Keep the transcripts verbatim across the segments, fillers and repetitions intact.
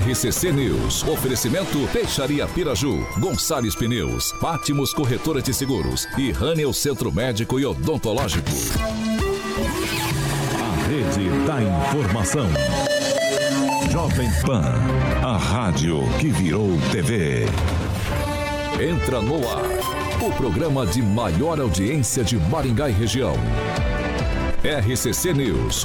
R C C News. Oferecimento Peixaria Piraju, Gonçalves Pneus, Pátimos Corretora de Seguros e Rânio Centro Médico e Odontológico. A rede da informação. Jovem Pan, a rádio que virou T V. Entra no ar, o programa de maior audiência de Maringá e região. R C C News.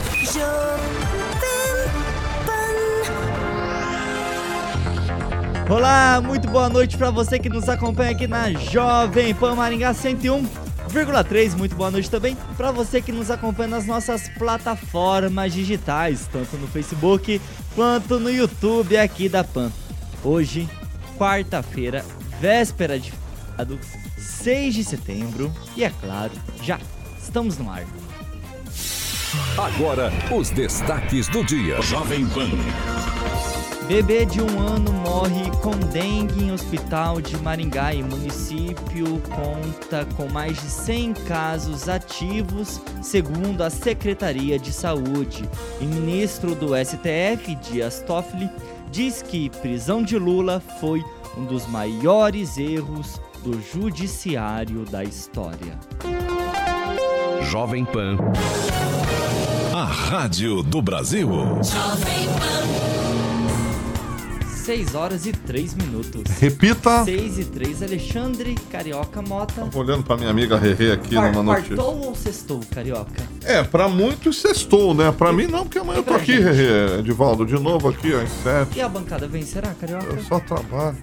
Olá, muito boa noite para você que nos acompanha aqui na Jovem Pan Maringá cento e um vírgula três. Muito boa noite também para você que nos acompanha nas nossas plataformas digitais, tanto no Facebook quanto no YouTube aqui da Pan. Hoje, quarta-feira, véspera de seis de setembro, e é claro, já estamos no ar. Agora, os destaques do dia. Jovem Pan. Bebê de um ano morre com dengue em hospital de Maringá, e município conta com mais de cem casos ativos, segundo a Secretaria de Saúde. E ministro do S T F, Dias Toffoli, diz que prisão de Lula foi um dos maiores erros do judiciário da história. Jovem Pan, a rádio do Brasil. Jovem Pan. seis horas e três minutos. Repita. seis e três, Alexandre Carioca Mota. Tava olhando pra minha amiga Rerê aqui Par- numa notícia. Quartou ou sextou, Carioca? É, pra muitos sextou, né? Pra mim não, porque amanhã eu tô aqui, Rerê. Edivaldo, de novo aqui, às sete. E a bancada vencerá, Carioca? Eu só trabalho.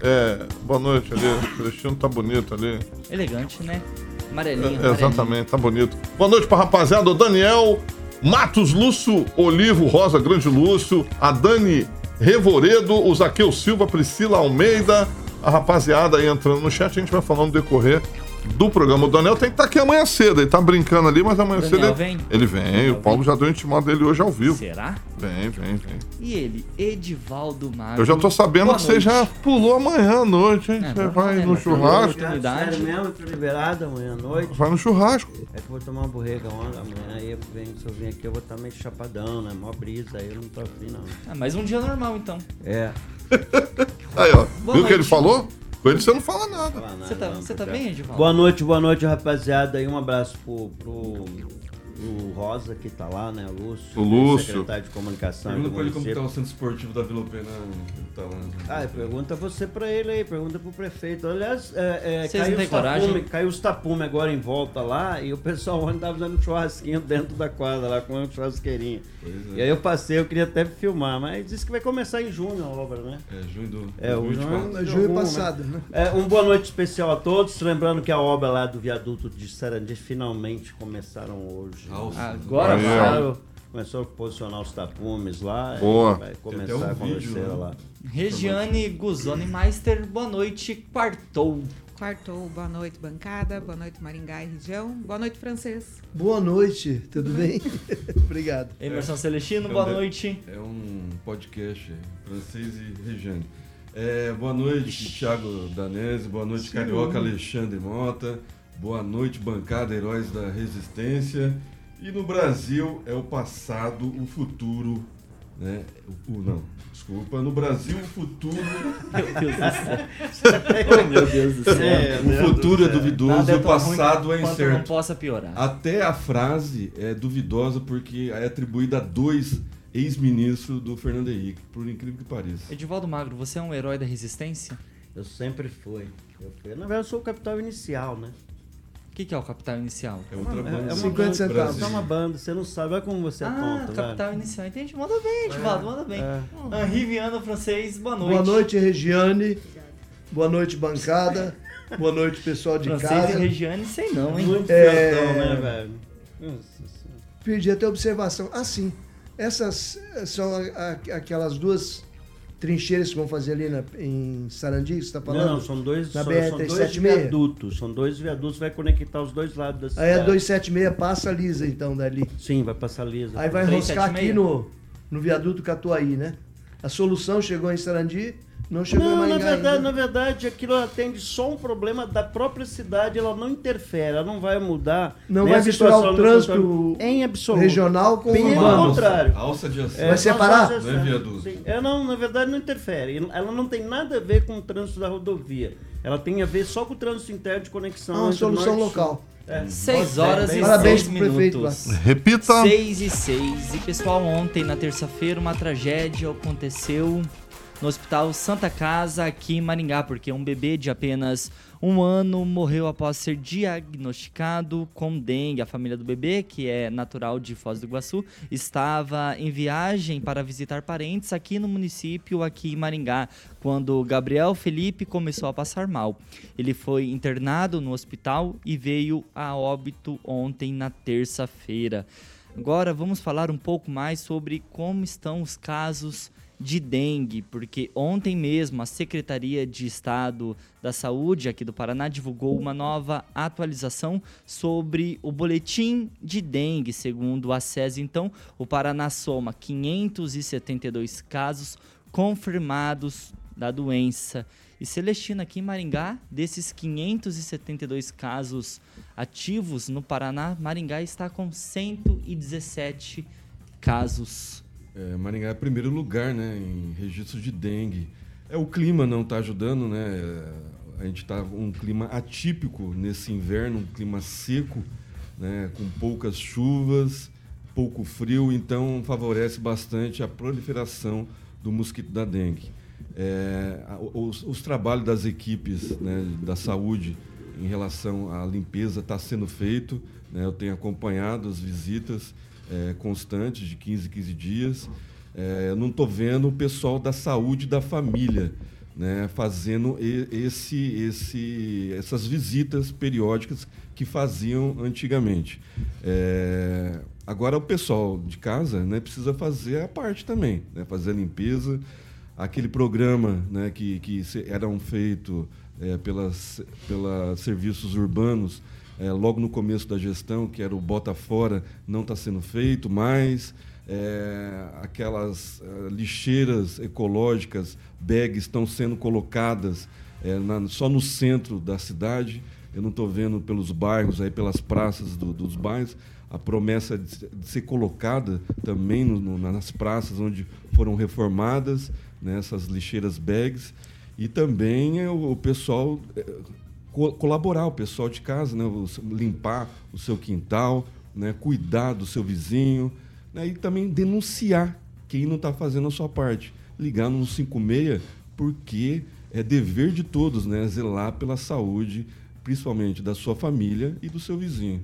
É, boa noite ali. O Cristiano tá bonito ali. Elegante, né? Amarelinho, amarelinho. Exatamente, tá bonito. Boa noite pra rapaziada, o Daniel Matos Lúcio, Olivo Rosa Grande Lúcio, a Dani Revoredo, o Zaqueu Silva, Priscila Almeida, a rapaziada aí entrando no chat, a gente vai falando no decorrer do programa. O Daniel tem que estar aqui amanhã cedo, ele tá brincando ali, mas amanhã Daniel cedo vem. Ele vem, Daniel o Paulo vem. Já deu intimado dele hoje ao vivo. Será? Vem, vem, vem. E ele, Edivaldo Magno. Eu já tô sabendo Boa que noite. Você já pulou amanhã à noite, hein? É, você vai no churrasco. Sério mesmo, tô liberado amanhã à noite. Vai no churrasco. É que eu vou tomar uma borrega amanhã, aí eu venho, se eu vim aqui eu vou estar meio chapadão, né? Mó brisa, aí eu não tô afim não. Ah, mas um dia normal então. É. Aí ó, Boa viu o que ele falou? Com ele você não fala nada. Não, você tá, não, você tá bem, Edivaldo? Boa noite, boa noite, rapaziada. E um abraço pro, pro, pro Rosa, que tá lá, né? O Lúcio. O Lúcio. Secretário de Comunicação. Pergunta pra ele como tá o Centro Esportivo da Vila Operária. Tá ah, pergunta você pra ele aí, pergunta pro prefeito. Aliás, é, é, caiu, os tapume, caiu os tapumes agora em volta lá, e o pessoal ontem tava dando um churrasquinho dentro da quadra lá, com uma churrasqueirinha. É. E aí eu passei, eu queria até filmar, mas disse que vai começar em junho a obra, né? É, junho do... É, o junho, junho passado, né? É, um boa noite especial a todos, lembrando que a obra lá do viaduto de Sarandi finalmente começaram hoje. Nossa, agora, claro, começou a posicionar os tapumes lá. Boa. Vai começar um a conversar lá. Regiane Guzoni Meister, boa noite, quartou. Quartou, boa noite, bancada, boa noite, Maringá e região, boa noite, francês. Boa noite, tudo bem? Obrigado. Emerson é, Celestino, boa é um, noite. É um podcast, é, francês e Regiane. É, boa noite, Thiago Danese, boa noite, Sim. Carioca Alexandre Mota, boa noite, bancada, heróis da resistência. E no Brasil é o passado, o futuro... Né? O, não, desculpa. No Brasil, o futuro. Meu Deus do céu. Oh, meu Deus do céu. É, o futuro é duvidoso e o passado é incerto. Não possa piorar. Até a frase é duvidosa porque é atribuída a dois ex-ministros do Fernando Henrique, por incrível que pareça. Edivaldo Magro, você é um herói da resistência? Eu sempre fui. Eu fui. Na verdade, eu sou o Capital Inicial, né? O que, que é o Capital Inicial? É outra banda. É, é uma cinquenta banda, é uma banda, você não sabe, olha como você é ah, tonto. Ah, Capital velho. Inicial, entendi. Manda bem, Edivaldo, é, manda bem. É. Ah, Riviana Francês, boa noite. Boa noite, Regiane. Boa noite, bancada. Boa noite, pessoal de Francês casa. Francês e Regiane, sei não, hein? Muito é... piantão, né, velho? Nossa, perdi até a observação. Ah, sim. Essas são aquelas duas trincheiras que vão fazer ali na, em Sarandi, você está falando? Não, são dois, na são, são dois viadutos. São dois viadutos, vai conectar os dois lados da cidade. Aí a duzentos e setenta e seis passa lisa, então, dali. Sim, vai passar lisa. Aí vai enroscar aqui no, no viaduto Catuaí, né? A solução chegou em Sarandi, não chegou não, em Maringá. Não, na verdade, na verdade, aquilo atende só um problema da própria cidade, ela não interfere, ela não vai mudar. Não vai misturar o trânsito em absoluto. Regional com o contrário. A alça de acesso. É, vai separar? É, é, não, na verdade não interfere. Ela não tem nada a ver com o trânsito da rodovia. Ela tem a ver só com o trânsito interno de conexão. É uma solução local. É. seis horas e seis minutos. Parabéns pro prefeito lá. Repita. seis e seis. E pessoal, ontem na terça-feira uma tragédia aconteceu no Hospital Santa Casa aqui em Maringá, porque um bebê de apenas um ano morreu após ser diagnosticado com dengue. A família do bebê, que é natural de Foz do Iguaçu, estava em viagem para visitar parentes aqui no município, aqui em Maringá, quando Gabriel Felipe começou a passar mal. Ele foi internado no hospital e veio a óbito ontem na terça-feira. Agora vamos falar um pouco mais sobre como estão os casos de dengue, porque ontem mesmo a Secretaria de Estado da Saúde aqui do Paraná divulgou uma nova atualização sobre o boletim de dengue. Segundo a SESI, então, o Paraná soma quinhentos e setenta e dois casos confirmados da doença. E Celestina, aqui em Maringá, desses quinhentos e setenta e dois casos ativos no Paraná, Maringá está com cento e dezessete casos. É, Maringá é primeiro lugar, né, em registro de dengue. É, o clima não está ajudando, né? A gente está com um clima atípico nesse inverno, um clima seco, né, com poucas chuvas, pouco frio, então favorece bastante a proliferação do mosquito da dengue. É, os, os trabalhos das equipes, né, da saúde em relação à limpeza está sendo feito, né? Eu tenho acompanhado as visitas É, constante, de quinze em quinze dias. É, eu não estou vendo o pessoal da saúde da família, né, fazendo esse, esse, essas visitas periódicas que faziam antigamente. É, agora o pessoal de casa, né, precisa fazer a parte também, né, fazer a limpeza. Aquele programa, né, que, que eram feito é, pelas, pelas serviços urbanos, É, logo no começo da gestão, que era o bota fora, não está sendo feito mais. É, aquelas uh, lixeiras ecológicas, bags, estão sendo colocadas é, na, só no centro da cidade. Eu não estou vendo pelos bairros, aí, pelas praças do, dos bairros, a promessa de, de ser colocada também no, no, nas praças onde foram reformadas, né, essas lixeiras bags. E também é, o, o pessoal... É, colaborar, o pessoal de casa, né? Limpar o seu quintal, né? Cuidar do seu vizinho, né? E também denunciar quem não está fazendo a sua parte. Ligar no cento e cinquenta e seis, porque é dever de todos, né? Zelar pela saúde, principalmente da sua família e do seu vizinho.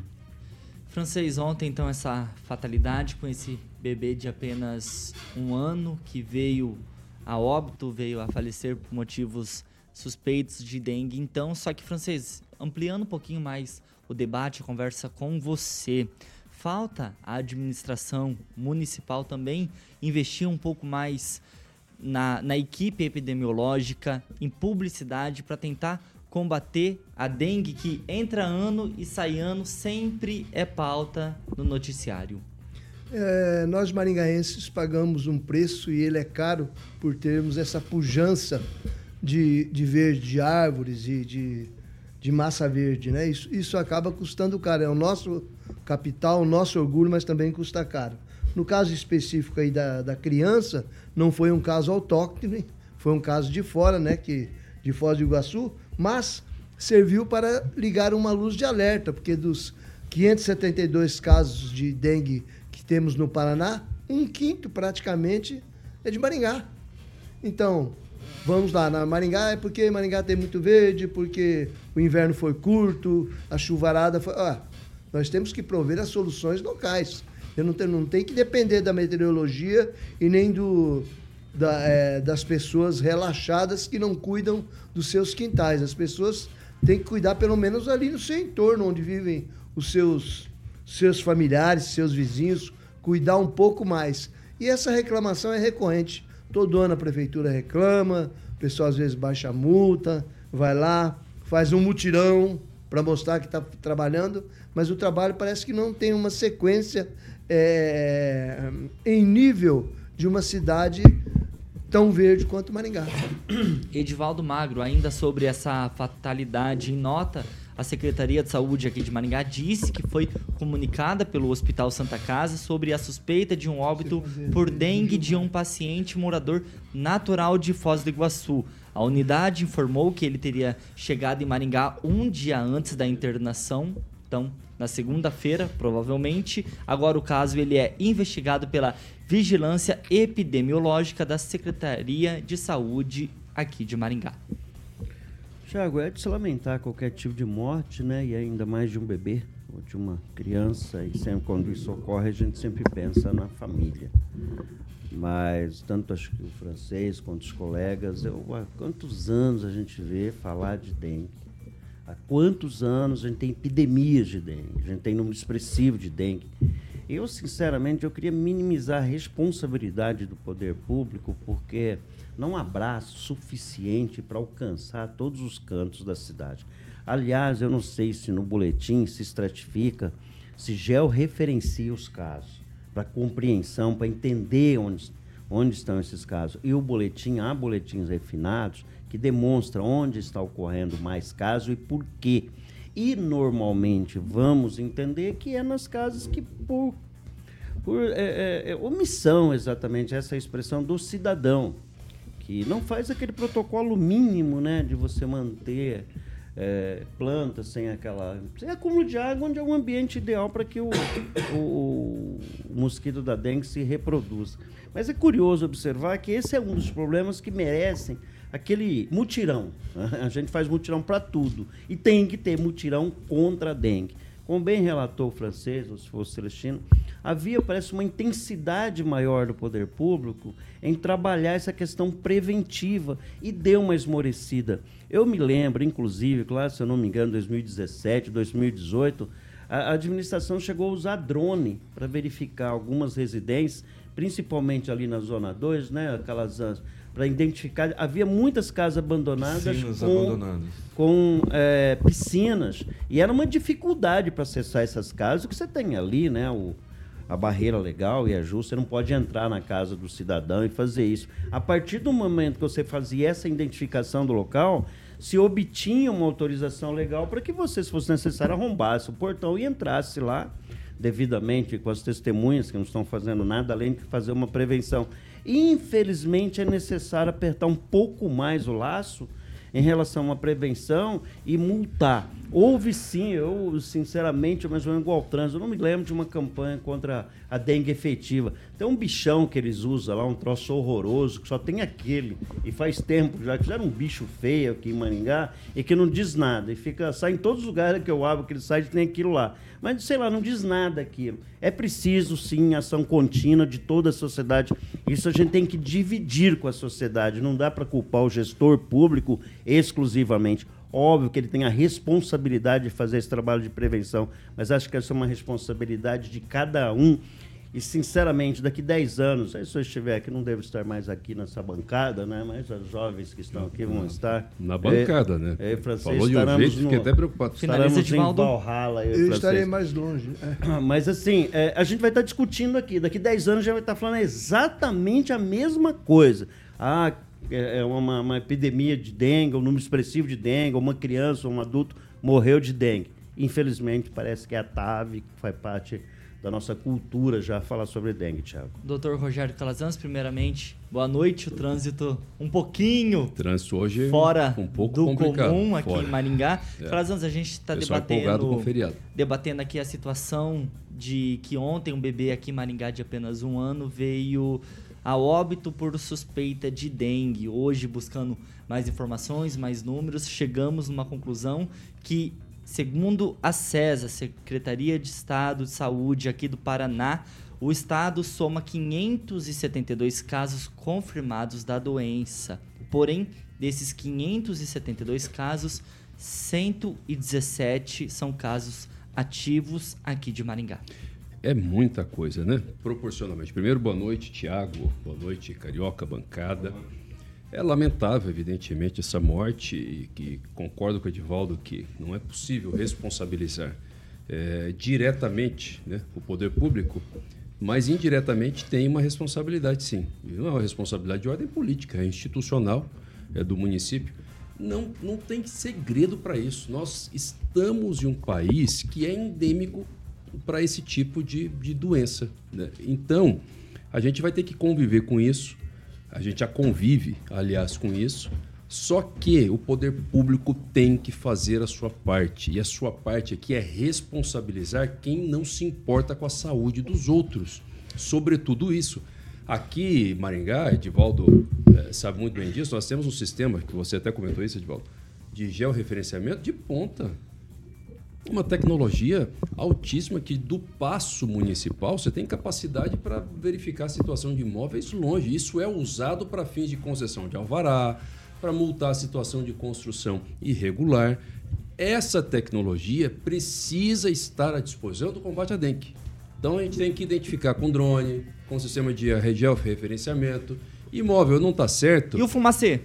Francês, ontem então essa fatalidade com esse bebê de apenas um ano que veio a óbito, veio a falecer por motivos suspeitos de dengue, então. Só que, Francês, ampliando um pouquinho mais o debate, a conversa com você, falta a administração municipal também investir um pouco mais na, na equipe epidemiológica, em publicidade, para tentar combater a dengue, que entra ano e sai ano, sempre é pauta no noticiário. É, nós, maringaenses, pagamos um preço, e ele é caro, por termos essa pujança De, de verde, de árvores e de, de massa verde, né? Isso, isso acaba custando caro. É o nosso capital, o nosso orgulho, mas também custa caro. No caso específico aí da, da criança, não foi um caso autóctone, foi um caso de fora, né? Que, de Foz do Iguaçu, mas serviu para ligar uma luz de alerta, porque dos quinhentos e setenta e dois casos de dengue que temos no Paraná, um quinto praticamente é de Maringá. Então, vamos lá, na Maringá é porque Maringá tem muito verde, porque o inverno foi curto, a chuvarada foi... Ah, nós temos que prover as soluções locais. Eu não, tenho, não tem que depender da meteorologia e nem do, da, é, das pessoas relaxadas que não cuidam dos seus quintais. As pessoas têm que cuidar pelo menos ali no seu entorno, onde vivem os seus, seus familiares, seus vizinhos, cuidar um pouco mais. E essa reclamação é recorrente. Todo ano a prefeitura reclama, o pessoal às vezes baixa a multa, vai lá, faz um mutirão para mostrar que está trabalhando, mas o trabalho parece que não tem uma sequência é, em nível de uma cidade tão verde quanto Maringá. Edivaldo Magro, ainda sobre essa fatalidade, em nota, a Secretaria de Saúde aqui de Maringá disse que foi comunicada pelo Hospital Santa Casa sobre a suspeita de um óbito por dengue de um paciente morador natural de Foz do Iguaçu. A unidade informou que ele teria chegado em Maringá um dia antes da internação, então na segunda-feira, provavelmente. Agora o caso ele é investigado pela Vigilância Epidemiológica da Secretaria de Saúde aqui de Maringá. Tiago, é de se lamentar qualquer tipo de morte, né? E ainda mais de um bebê ou de uma criança. E sempre quando isso ocorre, a gente sempre pensa na família. Mas tanto acho que o francês quanto os colegas, eu, há quantos anos a gente vê falar de dengue? Há quantos anos a gente tem epidemias de dengue? A gente tem número expressivo de dengue. Eu, sinceramente, eu queria minimizar a responsabilidade do poder público, porque não há braço suficiente para alcançar todos os cantos da cidade. Aliás, eu não sei se no boletim se estratifica, se georreferencia os casos, para compreensão, para entender onde, onde estão esses casos. E o boletim, há boletins refinados que demonstram onde está ocorrendo mais casos e por quê. E, normalmente, vamos entender que é nas casas que, por, por é, é, omissão, exatamente, essa expressão do cidadão, que não faz aquele protocolo mínimo, né, de você manter é, plantas sem aquela... sem acúmulo de água, onde é um ambiente ideal para que o, o, o mosquito da dengue se reproduza. Mas é curioso observar que esse é um dos problemas que merecem aquele mutirão. A gente faz mutirão para tudo. E tem que ter mutirão contra a dengue. Como bem relatou o francês, ou se fosse o Celestino, havia, parece, uma intensidade maior do poder público em trabalhar essa questão preventiva e deu uma esmorecida. Eu me lembro, inclusive, claro, se eu não me engano, dois mil e dezessete, dois mil e dezoito, a administração chegou a usar drone para verificar algumas residências, principalmente ali na Zona dois, né, Calazans, para identificar, havia muitas casas abandonadas com, abandonadas. com é, piscinas, e era uma dificuldade para acessar essas casas, que você tem ali, né, o, a barreira legal e a justa, você não pode entrar na casa do cidadão e fazer isso. A partir do momento que você fazia essa identificação do local, se obtinha uma autorização legal para que você, se fosse necessário, arrombasse o portão e entrasse lá, devidamente, com as testemunhas que não estão fazendo nada, além de fazer uma prevenção. Infelizmente, é necessário apertar um pouco mais o laço em relação à prevenção e multar. Houve sim, eu sinceramente, mas eu igual ao trânsito, eu não me lembro de uma campanha contra a dengue efetiva. Tem um bichão que eles usam lá, um troço horroroso, que só tem aquele, e faz tempo já, que já era um bicho feio aqui em Maringá, e que não diz nada, e fica, sai em todos os lugares que eu abro aquele site, tem aquilo lá. Mas, sei lá, não diz nada aquilo. É preciso, sim, ação contínua de toda a sociedade. Isso a gente tem que dividir com a sociedade, não dá para culpar o gestor público exclusivamente. Óbvio que ele tem a responsabilidade de fazer esse trabalho de prevenção, mas acho que essa é uma responsabilidade de cada um. E, sinceramente, daqui a dez anos, se eu estiver aqui, não devo estar mais aqui nessa bancada, né? Mas as jovens que estão aqui vão estar... Na bancada, é, né? É, francês, falou de um jeito, fiquei até preocupado. Estaremos em Valhalla. Eu, eu estarei mais longe. É. Mas, assim, é, a gente vai estar discutindo aqui. Daqui a dez anos já vai estar falando exatamente a mesma coisa. Ah, é uma, uma epidemia de dengue, um número expressivo de dengue, uma criança, um adulto morreu de dengue. Infelizmente, parece que é a T A V, que faz parte da nossa cultura já falar sobre dengue, Thiago. doutor Rogério Calazans, primeiramente, boa noite. O trânsito um pouquinho trânsito hoje fora um pouco do comum aqui fora. Em Maringá. É. Calazans, a gente está debatendo, debatendo aqui a situação de que ontem um bebê aqui em Maringá de apenas um ano veio... a óbito por suspeita de dengue. Hoje, buscando mais informações, mais números, chegamos numa conclusão que, segundo a SESA, Secretaria de Estado de Saúde aqui do Paraná, o estado soma quinhentos e setenta e dois casos confirmados da doença. Porém, desses quinhentos e setenta e dois casos, cento e dezessete são casos ativos aqui de Maringá. É muita coisa, né? Proporcionalmente. Primeiro, boa noite, Tiago. Boa noite, Carioca, bancada. É lamentável, evidentemente, essa morte, e que concordo com o Edivaldo que não é possível responsabilizar é, diretamente, né, o poder público, mas indiretamente tem uma responsabilidade, sim. E não é uma responsabilidade de ordem política, é institucional, é do município. Não, não tem segredo para isso. Nós estamos em um país que é endêmico para esse tipo de, de doença, né? Então, a gente vai ter que conviver com isso, a gente já convive, aliás, com isso, só que o poder público tem que fazer a sua parte, e a sua parte aqui é responsabilizar quem não se importa com a saúde dos outros, sobretudo isso. Aqui, Maringá, Edivaldo é, sabe muito bem disso, nós temos um sistema, que você até comentou isso, Edivaldo, de georreferenciamento de ponta. Uma tecnologia altíssima que do passo municipal você tem capacidade para verificar a situação de imóveis longe. Isso é usado para fins de concessão de alvará, para multar a situação de construção irregular. Essa tecnologia precisa estar à disposição do combate à dengue. Então a gente tem que identificar com drone, com sistema de georreferenciamento. Imóvel não está certo. E o fumacê?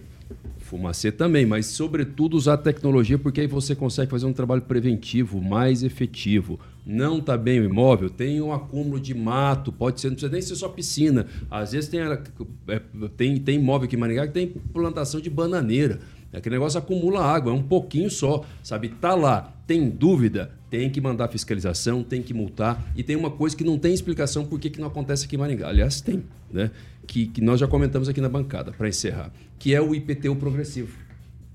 Fumacê também, mas sobretudo usar a tecnologia, porque aí você consegue fazer um trabalho preventivo mais efetivo. Não está bem o imóvel, tem um acúmulo de mato, pode ser, não precisa nem ser só piscina. Às vezes tem, tem, tem imóvel aqui em Maringá que tem plantação de bananeira. Aquele negócio acumula água, é um pouquinho só, sabe? Tá lá, tem dúvida, tem que mandar fiscalização, tem que multar. E tem uma coisa que não tem explicação por que que não acontece aqui em Maringá. Aliás, tem, né? Que, que nós já comentamos aqui na bancada, para encerrar, que é o I P T U progressivo.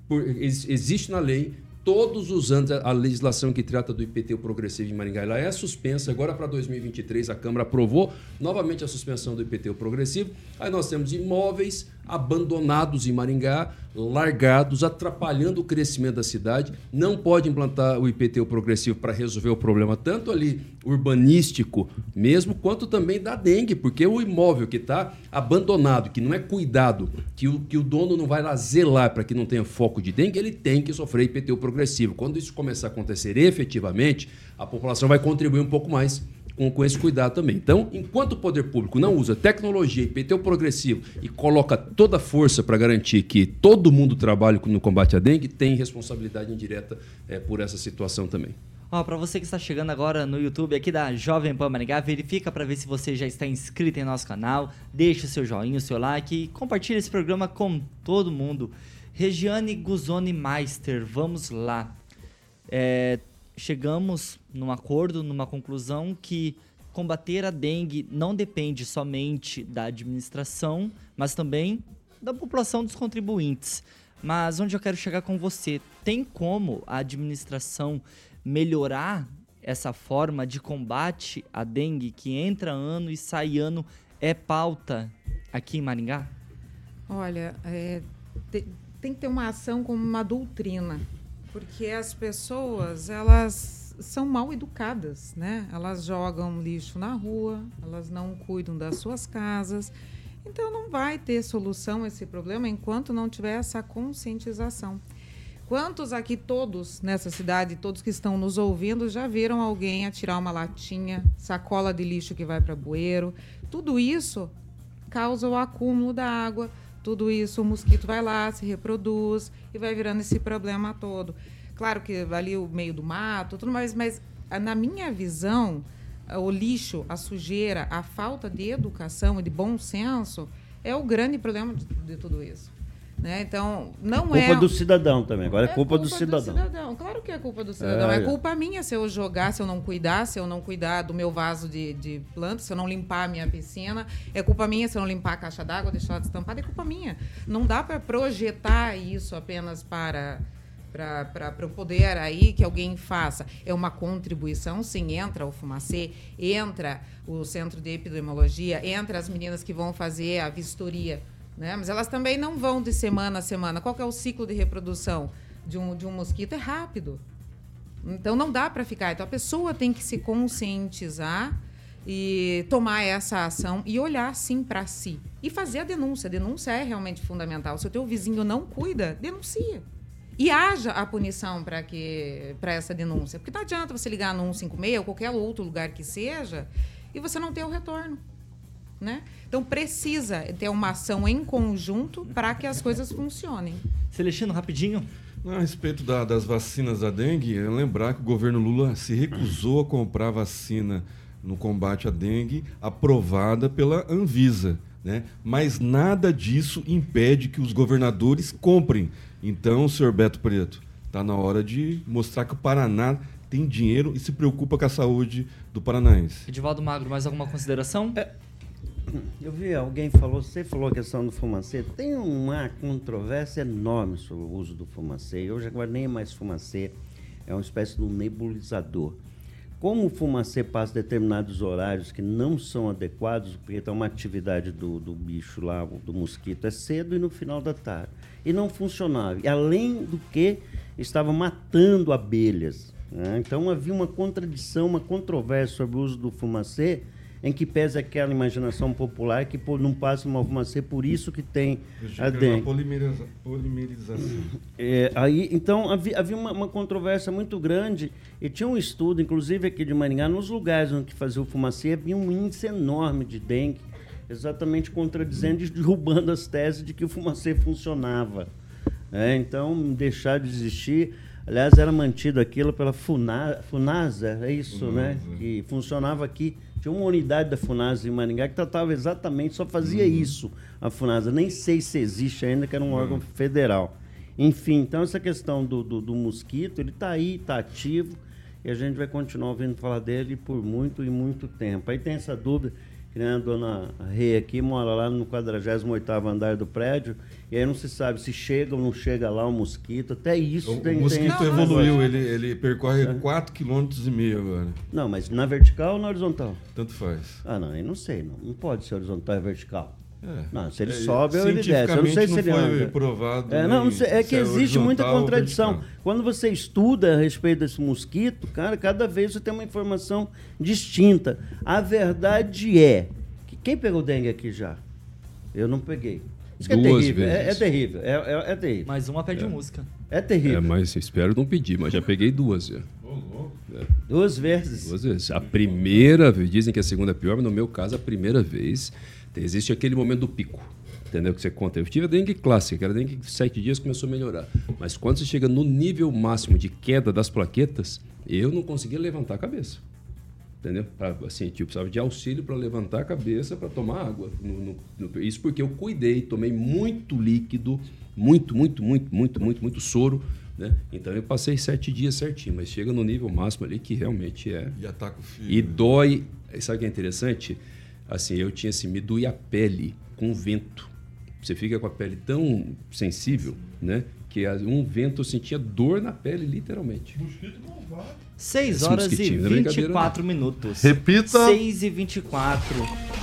Por, ex, existe na lei, todos os anos, a, a legislação que trata do I P T U progressivo em Maringá, ela é suspensa. Agora, para dois mil e vinte e três, a Câmara aprovou novamente a suspensão do I P T U progressivo. Aí nós temos imóveis abandonados em Maringá, largados, atrapalhando o crescimento da cidade. Não pode implantar o I P T U progressivo para resolver o problema, tanto ali urbanístico mesmo, quanto também da dengue, porque o imóvel que está abandonado, que não é cuidado, que o, que o dono não vai lá zelar para que não tenha foco de dengue, ele tem que sofrer I P T U progressivo. Quando isso começar a acontecer efetivamente, a população vai contribuir um pouco mais Com, com esse cuidado também. Então, enquanto o poder público não usa tecnologia, I P T U progressivo, e coloca toda a força para garantir que todo mundo trabalhe no combate à dengue, tem responsabilidade indireta é, por essa situação também. Ó, para você que está chegando agora no YouTube aqui da Jovem Pan Maringá, verifica para ver se você já está inscrito em nosso canal, deixa o seu joinha, o seu like e compartilha esse programa com todo mundo. Regiane Guzoni Meister, vamos lá. É... Chegamos num acordo, numa conclusão que combater a dengue não depende somente da administração, mas também da população dos contribuintes. Mas onde eu quero chegar com você, tem como a administração melhorar essa forma de combate à dengue que entra ano e sai ano é pauta aqui em Maringá? Olha, é, te, tem que ter uma ação como uma doutrina. Porque as pessoas, elas são mal educadas, né? Elas jogam lixo na rua, elas não cuidam das suas casas. Então, não vai ter solução esse problema enquanto não tiver essa conscientização. Quantos aqui, todos nessa cidade, todos que estão nos ouvindo, já viram alguém atirar uma latinha, sacola de lixo que vai para bueiro? Tudo isso causa o acúmulo da água. Tudo isso, o mosquito vai lá, se reproduz e vai virando esse problema todo. Claro que ali o meio do mato, tudo mais, mas na minha visão, o lixo, a sujeira, a falta de educação e de bom senso é o grande problema de, de tudo isso. Né? Então, não é... culpa é... do cidadão também, agora é, é culpa, culpa do, cidadão. do cidadão. Claro que é culpa do cidadão, é, é culpa minha se eu jogar, se eu não cuidar, se eu não cuidar do meu vaso de, de planta, se eu não limpar a minha piscina, é culpa minha se eu não limpar a caixa d'água, deixar ela destampada, é culpa minha. Não dá para projetar isso apenas para... para o poder aí que alguém faça. É uma contribuição, sim, entra o Fumacê, entra o Centro de Epidemiologia, entra as meninas que vão fazer a vistoria, né? Mas elas também não vão de semana a semana. Qual que é o ciclo de reprodução de um, de um mosquito? É rápido. Então, não dá para ficar. Então, a pessoa tem que se conscientizar e tomar essa ação e olhar, sim, para si. E fazer a denúncia. A denúncia é realmente fundamental. Se o teu vizinho não cuida, denuncia. E haja a punição para que, para essa denúncia. Porque não adianta você ligar no um cinco seis ou qualquer outro lugar que seja e você não tem o retorno, né? Então precisa ter uma ação em conjunto para que as coisas funcionem. Celestino, rapidinho. A respeito da, das vacinas da dengue, é lembrar que o governo Lula se recusou a comprar vacina no combate à dengue aprovada pela Anvisa, né? Mas nada disso impede que os governadores comprem. Então, senhor Beto Preto, está na hora de mostrar que o Paraná tem dinheiro e se preocupa com a saúde do paranaense. Edivaldo Magro, mais alguma consideração? É, eu vi, alguém falou, você falou a questão do fumacê. Tem uma controvérsia enorme sobre o uso do fumacê. Hoje agora nem é mais fumacê, é uma espécie de um nebulizador. Como o fumacê passa determinados horários que não são adequados, porque está uma atividade do, do bicho lá, do mosquito, é cedo e no final da tarde. E não funcionava. E além do que, estava matando abelhas, né? Então havia uma contradição, uma controvérsia sobre o uso do fumacê, em que pesa aquela imaginação popular que não passa uma fumacê, por isso que tem a dengue. Polimeriza, polimerização. É, aí, então, havia, havia uma, uma controvérsia muito grande, e tinha um estudo, inclusive aqui de Maringá, nos lugares onde fazia o fumacê, havia um índice enorme de dengue, exatamente contradizendo e derrubando as teses de que o fumacê funcionava. É, então, deixar de existir... Aliás, era mantido aquilo pela FUNA, FUNASA, é isso, FUNASA, né? Que funcionava aqui. Tinha uma unidade da FUNASA em Maringá que tratava exatamente, só fazia uhum. isso, a FUNASA. Nem sei se existe ainda, que era um uhum. órgão federal. Enfim, então essa questão do, do, do mosquito, ele está aí, está ativo, e a gente vai continuar ouvindo falar dele por muito e muito tempo. Aí tem essa dúvida, que né, a dona Rê aqui mora lá no quadragésimo oitavo andar do prédio, e aí não se sabe se chega ou não chega lá o mosquito, até isso o, tem... O mosquito tem... evoluiu, ele, ele percorre quatro vírgula cinco quilômetros agora. Não, mas na vertical ou na horizontal? Tanto faz. Ah, não, eu não sei, não, não pode ser horizontal e vertical. É. Não, se ele é, sobe ou ele desce, eu não sei se ele anda. Cientificamente não foi provado. É, não, é que existe muita contradição. Quando você estuda a respeito desse mosquito, cara, cada vez você tem uma informação distinta. A verdade é que quem pegou dengue aqui já? Eu não peguei. Isso que é terrível. É, é terrível, é, é, é terrível. Mais uma pede é. música. É terrível. É, mas espero não pedir, mas já peguei duas já. É. Duas vezes. Duas vezes. A primeira vez, dizem que a segunda é pior, mas no meu caso a primeira vez. Existe aquele momento do pico, entendeu? Que você conta. Eu tive a dengue clássica, que era dengue que sete dias começou a melhorar. Mas quando você chega no nível máximo de queda das plaquetas, eu não conseguia levantar a cabeça, entendeu? Pra, assim, tipo, precisava de auxílio para levantar a cabeça, para tomar água. No, no, no, isso porque eu cuidei, tomei muito líquido, muito, muito, muito, muito, muito, muito soro, né? Então eu passei sete dias certinho, mas chega no nível máximo ali que realmente é... E ataca o fio. E dói. Sabe o que é interessante? Assim, eu tinha assim, me doía a pele com vento. Você fica com a pele tão sensível, né? Que um vento eu sentia dor na pele, literalmente. seis horas e vinte e quatro minutos. Repita! seis e vinte e quatro.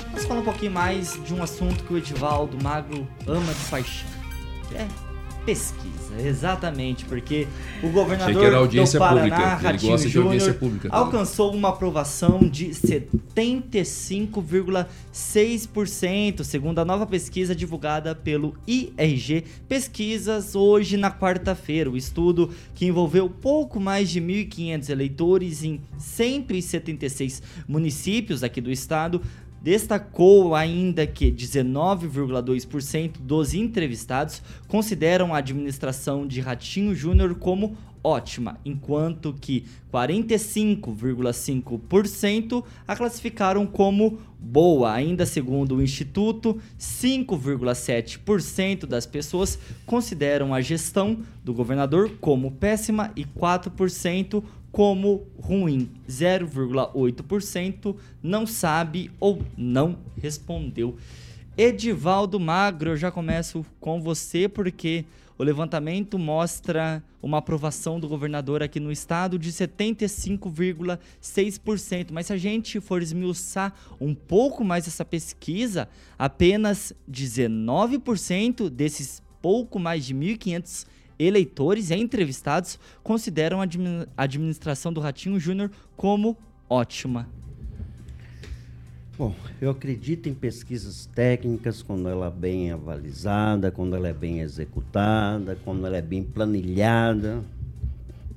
Vamos falar um pouquinho mais de um assunto que o Edivaldo Magro ama de paixão. É pesquisa, exatamente, porque o governador do Paraná, Ratinho Júnior, alcançou uma aprovação de setenta e cinco vírgula seis por cento, segundo a nova pesquisa divulgada pelo I R G Pesquisas hoje na quarta-feira. O estudo, que envolveu pouco mais de mil e quinhentos eleitores em cento e setenta e seis municípios aqui do estado, destacou ainda que dezenove vírgula dois por cento dos entrevistados consideram a administração de Ratinho Júnior como ótima, enquanto que quarenta e cinco vírgula cinco por cento a classificaram como boa. Ainda segundo o Instituto, cinco vírgula sete por cento das pessoas consideram a gestão do governador como péssima e quatro por cento como ruim, zero vírgula oito por cento não sabe ou não respondeu. Edivaldo Magro, eu já começo com você, porque o levantamento mostra uma aprovação do governador aqui no estado de setenta e cinco vírgula seis por cento, mas se a gente for esmiuçar um pouco mais essa pesquisa, apenas dezenove por cento desses pouco mais de mil e quinhentos eleitores e entrevistados consideram a administração do Ratinho Júnior como ótima. Bom, eu acredito em pesquisas técnicas quando ela é bem avalizada, quando ela é bem executada, quando ela é bem planilhada.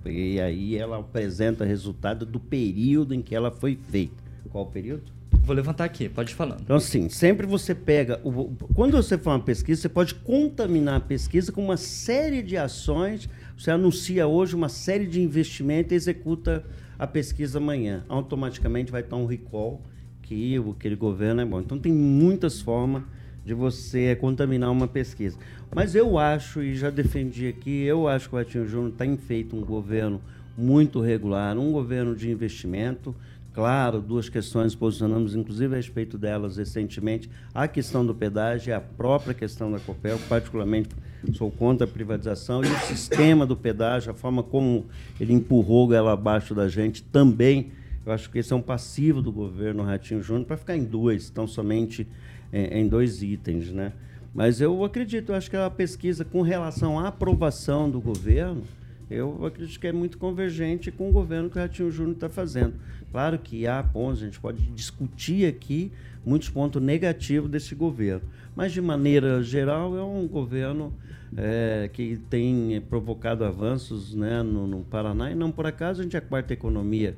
E aí ela apresenta resultado do período em que ela foi feita. Qual o período? Vou levantar aqui, pode ir falando. Então, assim, sempre você pega... O, quando você faz uma pesquisa, você pode contaminar a pesquisa com uma série de ações. Você anuncia hoje uma série de investimentos e executa a pesquisa amanhã. Automaticamente vai estar um recall que aquele governo é bom. Então, tem muitas formas de você contaminar uma pesquisa. Mas eu acho, e já defendi aqui, eu acho que o Ratinho Júnior tem feito um governo muito regular, um governo de investimento. Claro, duas questões posicionamos, inclusive a respeito delas recentemente, a questão do pedágio e a própria questão da Copel, particularmente sou contra a privatização, e o sistema do pedágio, a forma como ele empurrou ela abaixo da gente também, eu acho que esse é um passivo do governo Ratinho Júnior para ficar em dois, então somente é, em dois itens, né? Mas eu acredito, eu acho que a pesquisa com relação à aprovação do governo, eu acredito que é muito convergente com o governo que o Ratinho Júnior está fazendo. Claro que há pontos, a gente pode discutir aqui muitos pontos negativos desse governo, mas de maneira geral é um governo é, que tem provocado avanços, né, no, no Paraná, e não por acaso a gente é a quarta economia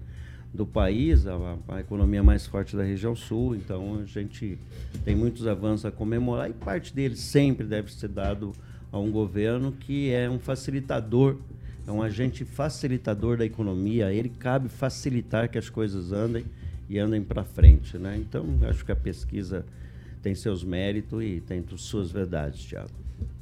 do país, a, a economia mais forte da região sul, então a gente tem muitos avanços a comemorar, e parte deles sempre deve ser dado a um governo que é um facilitador, é um agente facilitador da economia, a ele cabe facilitar que as coisas andem e andem para frente, né? Então, acho que a pesquisa tem seus méritos e tem suas verdades, Thiago.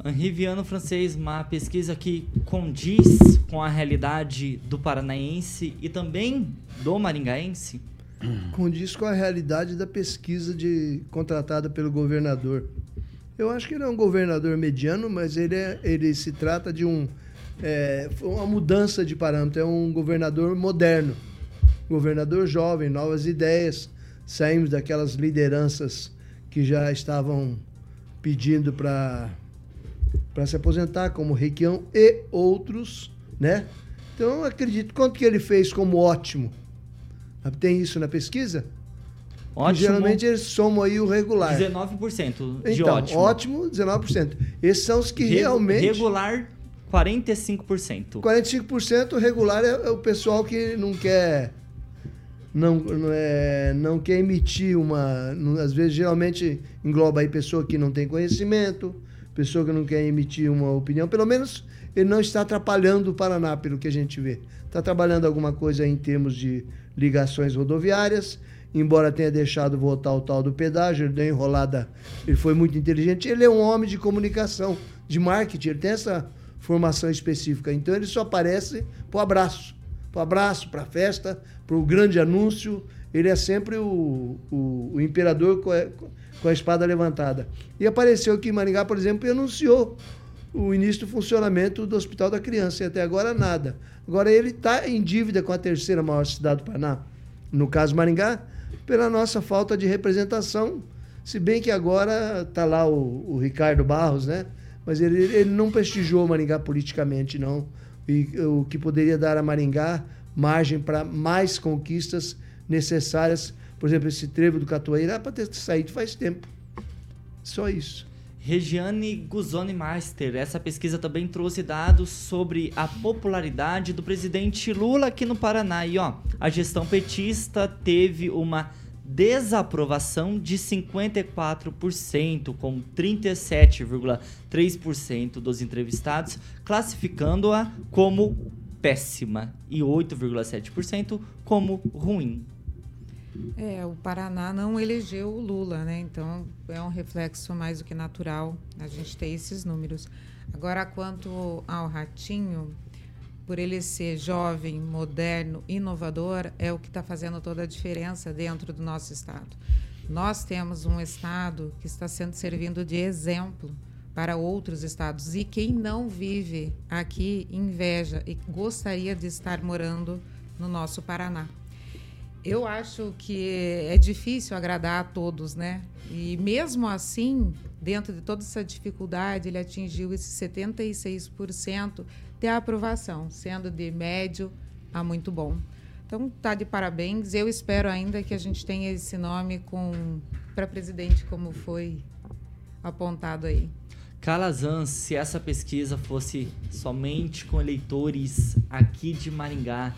Henri Viano Francês, uma pesquisa que condiz com a realidade do paranaense e também do maringaense? Condiz com a realidade da pesquisa de, contratada pelo governador. Eu acho que ele é um governador mediano, mas ele, é, ele se trata de um... É, foi uma mudança de parâmetro, é um governador moderno, governador jovem, novas ideias, saímos daquelas lideranças que já estavam pedindo para para se aposentar, como Requião e outros, né? Então, eu acredito, quanto que ele fez como ótimo? Tem isso na pesquisa? Ótimo. Geralmente eles somam aí o regular. dezenove por cento de então, ótimo. Ótimo, dezenove por cento. Esses são os que Re- realmente... Regular... quarenta e cinco por cento. quarenta e cinco por cento regular é o pessoal que não quer não, não, é, não quer emitir uma... Não, às vezes, geralmente, engloba aí pessoa que não tem conhecimento, pessoa que não quer emitir uma opinião. Pelo menos, ele não está atrapalhando o Paraná, pelo que a gente vê. Está trabalhando alguma coisa em termos de ligações rodoviárias, embora tenha deixado votar o tal do pedágio, ele deu enrolada, ele foi muito inteligente. Ele é um homem de comunicação, de marketing, ele tem essa... formação específica. Então, ele só aparece para o abraço, para o abraço, para a festa, para o grande anúncio. Ele é sempre o, o, o imperador com a, com a espada levantada. E apareceu aqui em Maringá, por exemplo, e anunciou o início do funcionamento do Hospital da Criança, e até agora nada. Agora, ele está em dívida com a terceira maior cidade do Paraná, no caso Maringá, pela nossa falta de representação, se bem que agora está lá o, o Ricardo Barros, né? Mas ele, ele não prestigiou Maringá politicamente, não. E o que poderia dar a Maringá margem para mais conquistas necessárias. Por exemplo, esse trevo do Catuaí era para ter saído faz tempo. Só isso. Regiane Guzoni Master, essa pesquisa também trouxe dados sobre a popularidade do presidente Lula aqui no Paraná. E, ó, a gestão petista teve uma desaprovação de cinquenta e quatro por cento, com trinta e sete vírgula três por cento dos entrevistados, classificando-a como péssima e oito vírgula sete por cento como ruim. É, o Paraná não elegeu o Lula, né? Então, é um reflexo mais do que natural a gente ter esses números. Agora, quanto ao Ratinho... por ele ser jovem, moderno, inovador, é o que está fazendo toda a diferença dentro do nosso estado. Nós temos um estado que está sendo servindo de exemplo para outros estados, e quem não vive aqui inveja e gostaria de estar morando no nosso Paraná. Eu acho que é difícil agradar a todos, né? E mesmo assim, dentro de toda essa dificuldade, ele atingiu esse setenta e seis por cento de aprovação, sendo de médio a muito bom. Então, tá de parabéns. Eu espero ainda que a gente tenha esse nome com para presidente, como foi apontado aí. Calazans, se essa pesquisa fosse somente com eleitores aqui de Maringá,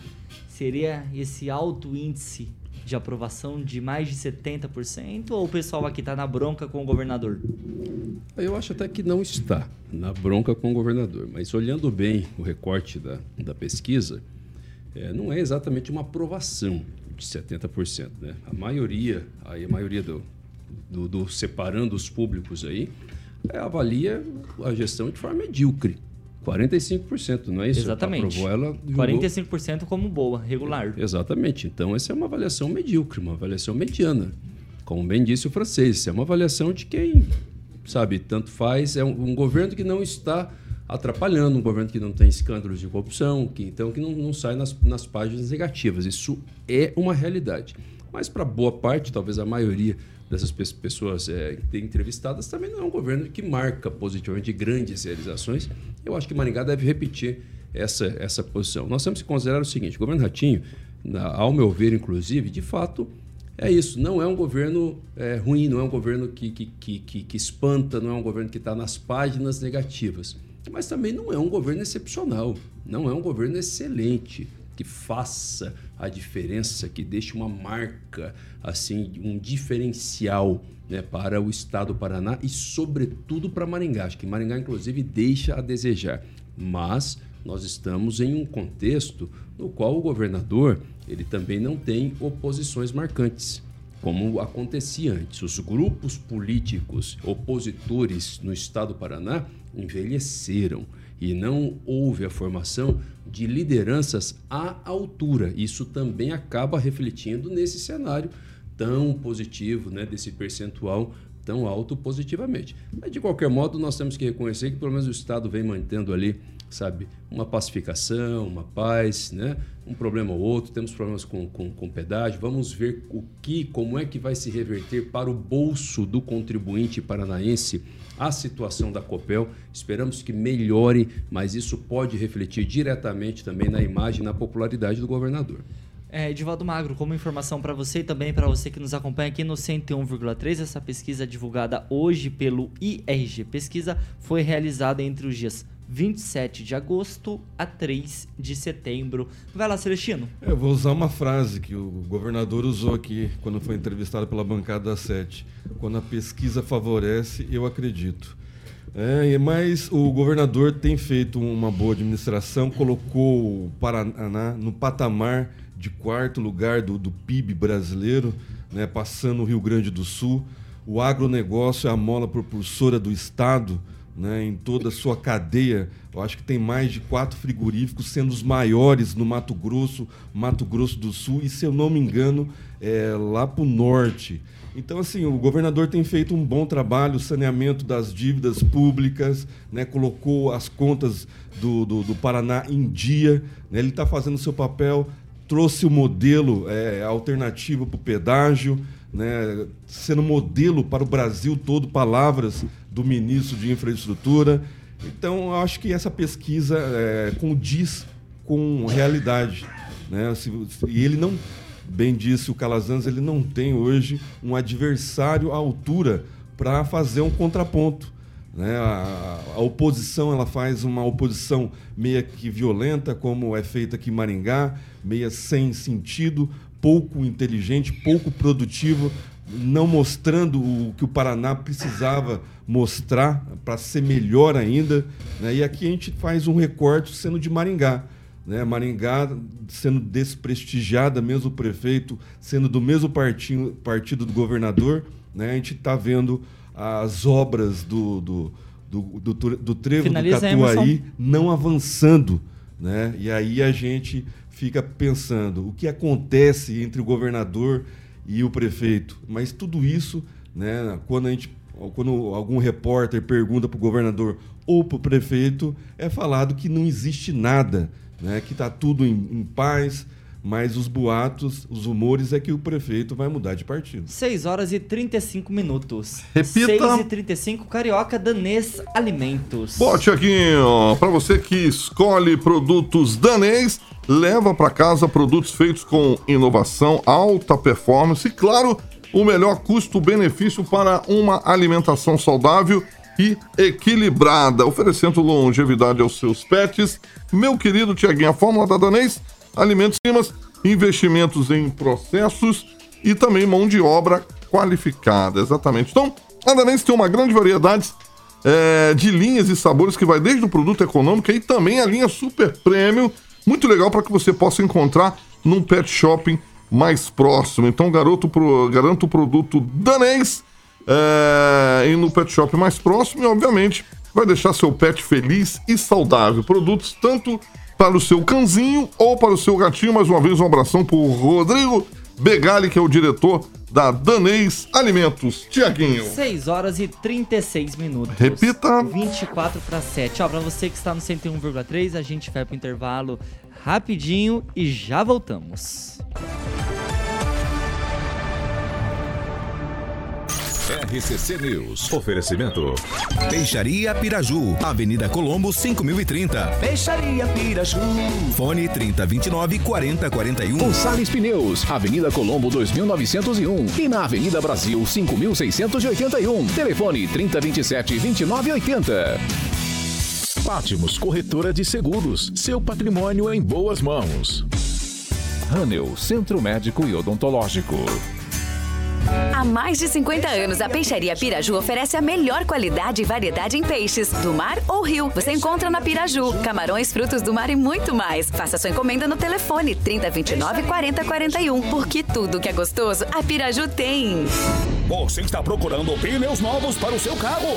seria esse alto índice de aprovação de mais de setenta por cento, ou o pessoal aqui está na bronca com o governador? Eu acho até que não está na bronca com o governador, mas olhando bem o recorte da, da pesquisa, é, não é exatamente uma aprovação de setenta por cento, né? A maioria, aí a maioria do, do, do separando os públicos aí, é, avalia a gestão de forma medíocre. quarenta e cinco por cento, não é isso? Exatamente. Ela ela quarenta e cinco por cento como boa, regular. É, exatamente. Então, essa é uma avaliação medíocre, uma avaliação mediana. Como bem disse o francês, é uma avaliação de quem, sabe, tanto faz. É um, um governo que não está atrapalhando, um governo que não tem escândalos de corrupção, que, então, que não, não sai nas, nas páginas negativas. Isso é uma realidade. Mas, para boa parte, talvez a maioria dessas pessoas é, entrevistadas, também não é um governo que marca positivamente grandes realizações. Eu acho que Maringá deve repetir essa, essa posição. Nós temos que considerar o seguinte, o governo Ratinho, na, ao meu ver, inclusive, de fato, é isso, não é um governo é, ruim, não é um governo que, que, que, que, que espanta, não é um governo que está nas páginas negativas, mas também não é um governo excepcional, não é um governo excelente, que faça a diferença, que deixe uma marca, assim, um diferencial, né, para o estado do Paraná e, sobretudo, para Maringá. Acho que Maringá, inclusive, deixa a desejar. Mas nós estamos em um contexto no qual o governador ele também não tem oposições marcantes, como acontecia antes. Os grupos políticos opositores no estado do Paraná envelheceram e não houve a formação de lideranças à altura. Isso também acaba refletindo nesse cenário tão positivo, né, desse percentual tão alto positivamente. Mas, de qualquer modo, nós temos que reconhecer que, pelo menos, o Estado vem mantendo ali, sabe, uma pacificação, uma paz, né? Um problema ou outro, temos problemas com, com, com pedágio, vamos ver o que, como é que vai se reverter para o bolso do contribuinte paranaense a situação da Copel. Esperamos que melhore, mas isso pode refletir diretamente também na imagem, na popularidade do governador. É, Edivaldo Magro, como informação para você e também para você que nos acompanha aqui no cento e um vírgula três, essa pesquisa divulgada hoje pelo I R G Pesquisa foi realizada entre os dias vinte e sete de agosto a três de setembro. Vai lá, Celestino. Eu vou usar uma frase que o governador usou aqui quando foi entrevistado pela bancada da sete. Quando a pesquisa favorece, eu acredito. É, mas o governador tem feito uma boa administração, colocou o Paraná no patamar de quarto lugar do, do P I B brasileiro, né, passando o Rio Grande do Sul. O agronegócio é a mola propulsora do Estado, né, em toda a sua cadeia. Eu acho que tem mais de quatro frigoríficos, sendo os maiores no Mato Grosso, Mato Grosso do Sul e, se eu não me engano, é, lá para o norte. Então, assim, o governador tem feito um bom trabalho, saneamento das dívidas públicas, né, colocou as contas do, do, do Paraná em dia, né, ele está fazendo o seu papel, trouxe o modelo é, alternativo para o pedágio, né, sendo modelo para o Brasil todo, palavras do ministro de Infraestrutura. Então, eu acho que essa pesquisa é, condiz com realidade, né? E ele não, bem disse o Calazans, ele não tem hoje um adversário à altura para fazer um contraponto, né? A, a oposição, ela faz uma oposição meio que violenta, como é feita aqui em Maringá, meio sem sentido, pouco inteligente, pouco produtivo, não mostrando o que o Paraná precisava mostrar para ser melhor ainda, né? E aqui a gente faz um recorte sendo de Maringá, né? Maringá sendo desprestigiada, mesmo o prefeito sendo do mesmo partido, partido do governador, né? A gente está vendo as obras do, do, do, do, do trevo do Catuaí não avançando, né? E aí a gente fica pensando o que acontece entre o governador e o prefeito. Mas tudo isso, né, quando, a gente, quando algum repórter pergunta para o governador ou para o prefeito, é falado que não existe nada, né, que está tudo em, em paz, mas os boatos, os rumores é que o prefeito vai mudar de partido. seis horas e trinta e cinco minutos. Repita! seis e trinta e cinco, Carioca, Danês Alimentos. Bote aqui, ó, para você que escolhe produtos danês, leva para casa produtos feitos com inovação, alta performance e, claro, o melhor custo-benefício para uma alimentação saudável e equilibrada, oferecendo longevidade aos seus pets. Meu querido Tiaguinho, a fórmula da Danês, alimentos, primas, investimentos em processos e também mão de obra qualificada, exatamente. Então, a Danês tem uma grande variedade é, de linhas e sabores que vai desde o produto econômico e também a linha Super Premium, muito legal para que você possa encontrar num pet shopping mais próximo. Então, garoto pro, garanto o produto Danês é, no pet shop mais próximo e, obviamente, vai deixar seu pet feliz e saudável. Produtos tanto para o seu cãozinho ou para o seu gatinho. Mais uma vez, um abração para o Rodrigo Begali, que é o diretor da Danês Alimentos. Tiaguinho. seis horas e trinta e seis minutos. Repita. vinte e quatro para sete. Ó, para você que está no cento e um vírgula três, a gente vai para o intervalo rapidinho e já voltamos. R C C News. Oferecimento. Peixaria Piraju. Avenida Colombo, cinco mil e trinta. Peixaria Piraju. Fone trinta, vinte e nove, quarenta, quarenta e um. Gonçalves Pneus. Avenida Colombo, dois mil novecentos e um. E na Avenida Brasil, cinco mil seiscentos e oitenta e um. Telefone trinta, vinte e sete, vinte e nove, oitenta. Pátimos Corretora de Seguros. Seu patrimônio em boas mãos. Hanel, Centro Médico e Odontológico. Há mais de cinquenta anos, a Peixaria Piraju oferece a melhor qualidade e variedade em peixes, do mar ou rio. Você encontra na Piraju, camarões, frutos do mar e muito mais. Faça sua encomenda no telefone trinta, vinte e nove, quarenta, quarenta e um, porque tudo que é gostoso, a Piraju tem. Você está procurando pneus novos para o seu carro?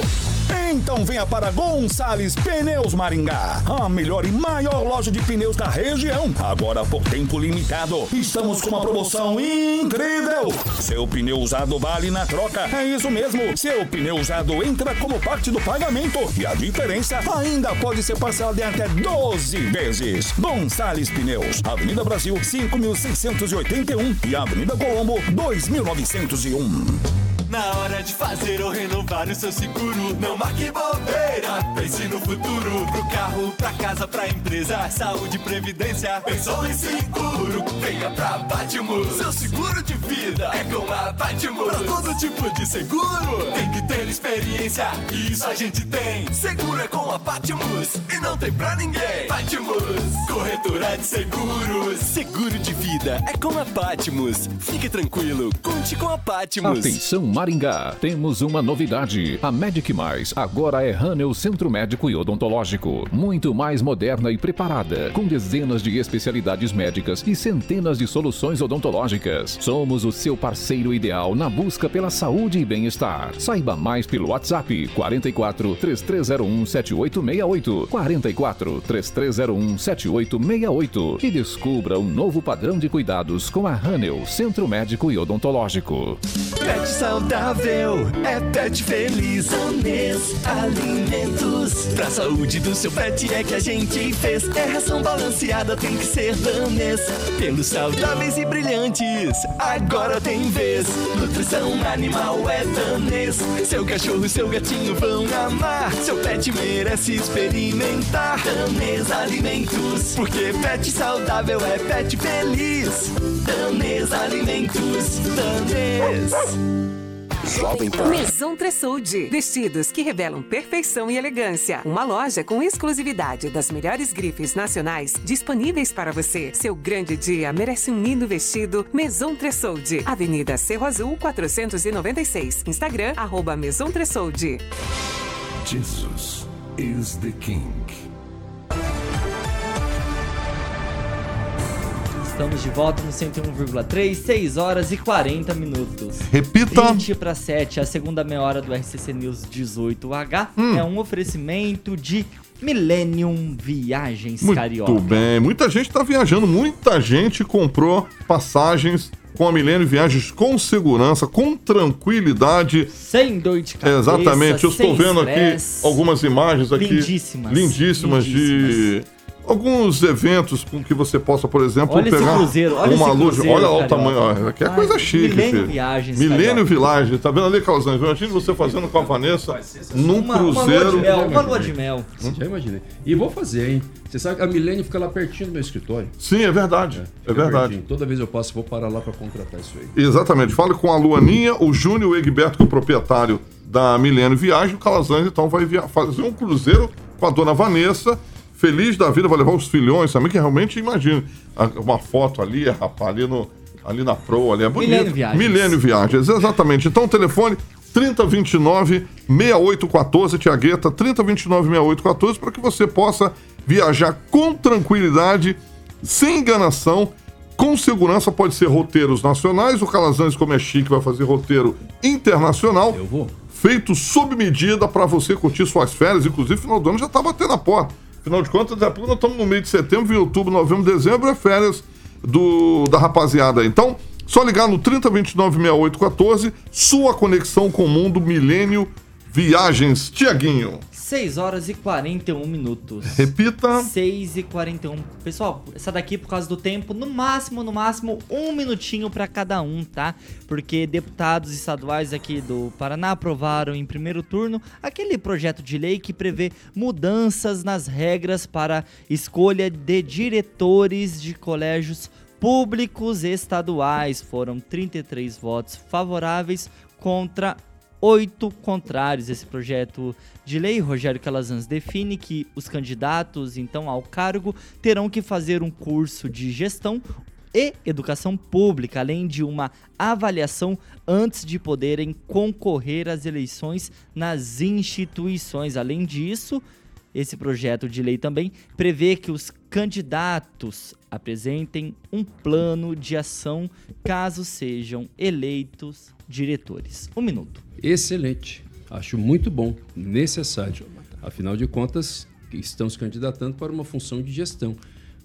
Então venha para Gonçalves Pneus Maringá, a melhor e maior loja de pneus da região. Agora por tempo limitado, estamos com uma promoção incrível. Seu pneu usado vale na troca, é isso mesmo. Seu pneu usado entra como parte do pagamento e a diferença ainda pode ser parcelada em até doze vezes. Gonçalves Pneus, Avenida Brasil cinco mil seiscentos e oitenta e um e Avenida Colombo dois mil novecentos e um. Na hora de fazer ou renovar o seu seguro, não marque bobeira, pense no futuro. Pro carro, pra casa, pra empresa, saúde, previdência, pensou em seguro. Venha pra Pátimos, seu seguro de vida é com a Pátimos. Pra todo tipo de seguro, tem que ter experiência, e isso a gente tem. Seguro é com a Pátimos, e não tem pra ninguém. Pátimos, corretora de seguros. Seguro de vida é com a Pátimos. Fique tranquilo, conte com a Pátimos. Atenção, Maringá, temos uma novidade. A Medic Mais agora é Hanel Centro Médico e Odontológico. Muito mais moderna e preparada, com dezenas de especialidades médicas e centenas de soluções odontológicas. Somos o seu parceiro ideal na busca pela saúde e bem-estar. Saiba mais pelo WhatsApp quarenta e quatro, três três zero um, sete oito seis oito, quarenta e quatro, três três zero um, sete oito seis oito, e descubra um novo padrão de cuidados com a Hanel Centro Médico e Odontológico. Pet saudável é pet feliz. Danês Alimentos. Pra saúde do seu pet é que a gente fez. É ração balanceada, tem que ser Danês. Pelos saudáveis e brilhantes, agora tem vez. Nutrição animal é Danês. Seu cachorro e seu gatinho vão amar. Seu pet merece experimentar. Danês Alimentos. Porque pet saudável é pet feliz. Danês Alimentos. Danês. Jovem Pan. Maison Tressoldi. Vestidos que revelam perfeição e elegância. Uma loja com exclusividade das melhores grifes nacionais disponíveis para você. Seu grande dia merece um lindo vestido. Maison Tressoldi. Avenida Cerro Azul, quatrocentos e noventa e seis. Instagram, arroba Maison Tressoldi. Jesus is the King. Estamos de volta no cento e um vírgula três, seis horas e quarenta minutos. Repita! vinte para sete, a segunda meia hora do R C C News dezoito H. Hum. É um oferecimento de Millennium Viagens, muito Carioca. Muito bem, muita gente está viajando, muita gente comprou passagens com a Millennium Viagens com segurança, com tranquilidade. Sem dor de cabeça. Exatamente, eu estou vendo stress. Aqui algumas imagens aqui. Lindíssimas. Lindíssimas, lindíssimas. de... Alguns eventos com que você possa, por exemplo, olha pegar cruzeiro, olha uma loja. Olha o tamanho, olha, aqui é Ai, coisa chique. Millennium Viagens. Millennium Villages, tá vendo ali, Calazans? Imagina você fazendo com a Vanessa num uma, cruzeiro. Uma lua de mel. Uma lua de mel. Hum? Já imaginei. E vou fazer, hein? Você sabe que a Millennium fica lá pertinho do meu escritório. Sim, é verdade. É, é verdade. Pertinho. Toda vez eu passo, vou parar lá para contratar isso aí. Exatamente. Fala com a Luaninha, o Júnior Egberto, que é o proprietário da Millennium Viagem. O Calazans, então, vai via- fazer um cruzeiro com a dona Vanessa. Feliz da vida, vai levar os filhões também, que realmente, imagina, uma foto ali, rapaz, ali no, ali na Pro, ali é bonito. Millennium Viagens. Millennium Viagens, exatamente. Então o telefone trinta, vinte e nove, sessenta e oito, quatorze, Tiagueta, trinta, vinte e nove, sessenta e oito, quatorze, para que você possa viajar com tranquilidade, sem enganação, com segurança. Pode ser roteiros nacionais, o Calazans, como é chique, vai fazer roteiro internacional. Eu vou. Feito sob medida para você curtir suas férias, inclusive final do ano já está batendo a porta. Afinal de contas, nós estamos no meio de setembro, em outubro, novembro, dezembro, é férias do, da rapaziada. Então, só ligar no trinta, vinte e nove, sessenta e oito, quatorze, sua conexão com o mundo Millennium Viagens. Tiaguinho. seis horas e quarenta e um minutos. Repita. seis e quarenta e um. Pessoal, essa daqui, por causa do tempo, no máximo, no máximo, um minutinho para cada um, tá? Porque deputados estaduais aqui do Paraná aprovaram em primeiro turno aquele projeto de lei que prevê mudanças nas regras para escolha de diretores de colégios públicos estaduais. Foram trinta e três votos favoráveis contra oito contrários. Esse projeto de lei, Rogério Calazans, define que os candidatos, então, ao cargo terão que fazer um curso de gestão e educação pública, além de uma avaliação antes de poderem concorrer às eleições nas instituições. Além disso, esse projeto de lei também prevê que os candidatos apresentem um plano de ação caso sejam eleitos diretores. Um minuto. Excelente. Acho muito bom, necessário. Afinal de contas, estamos candidatando para uma função de gestão.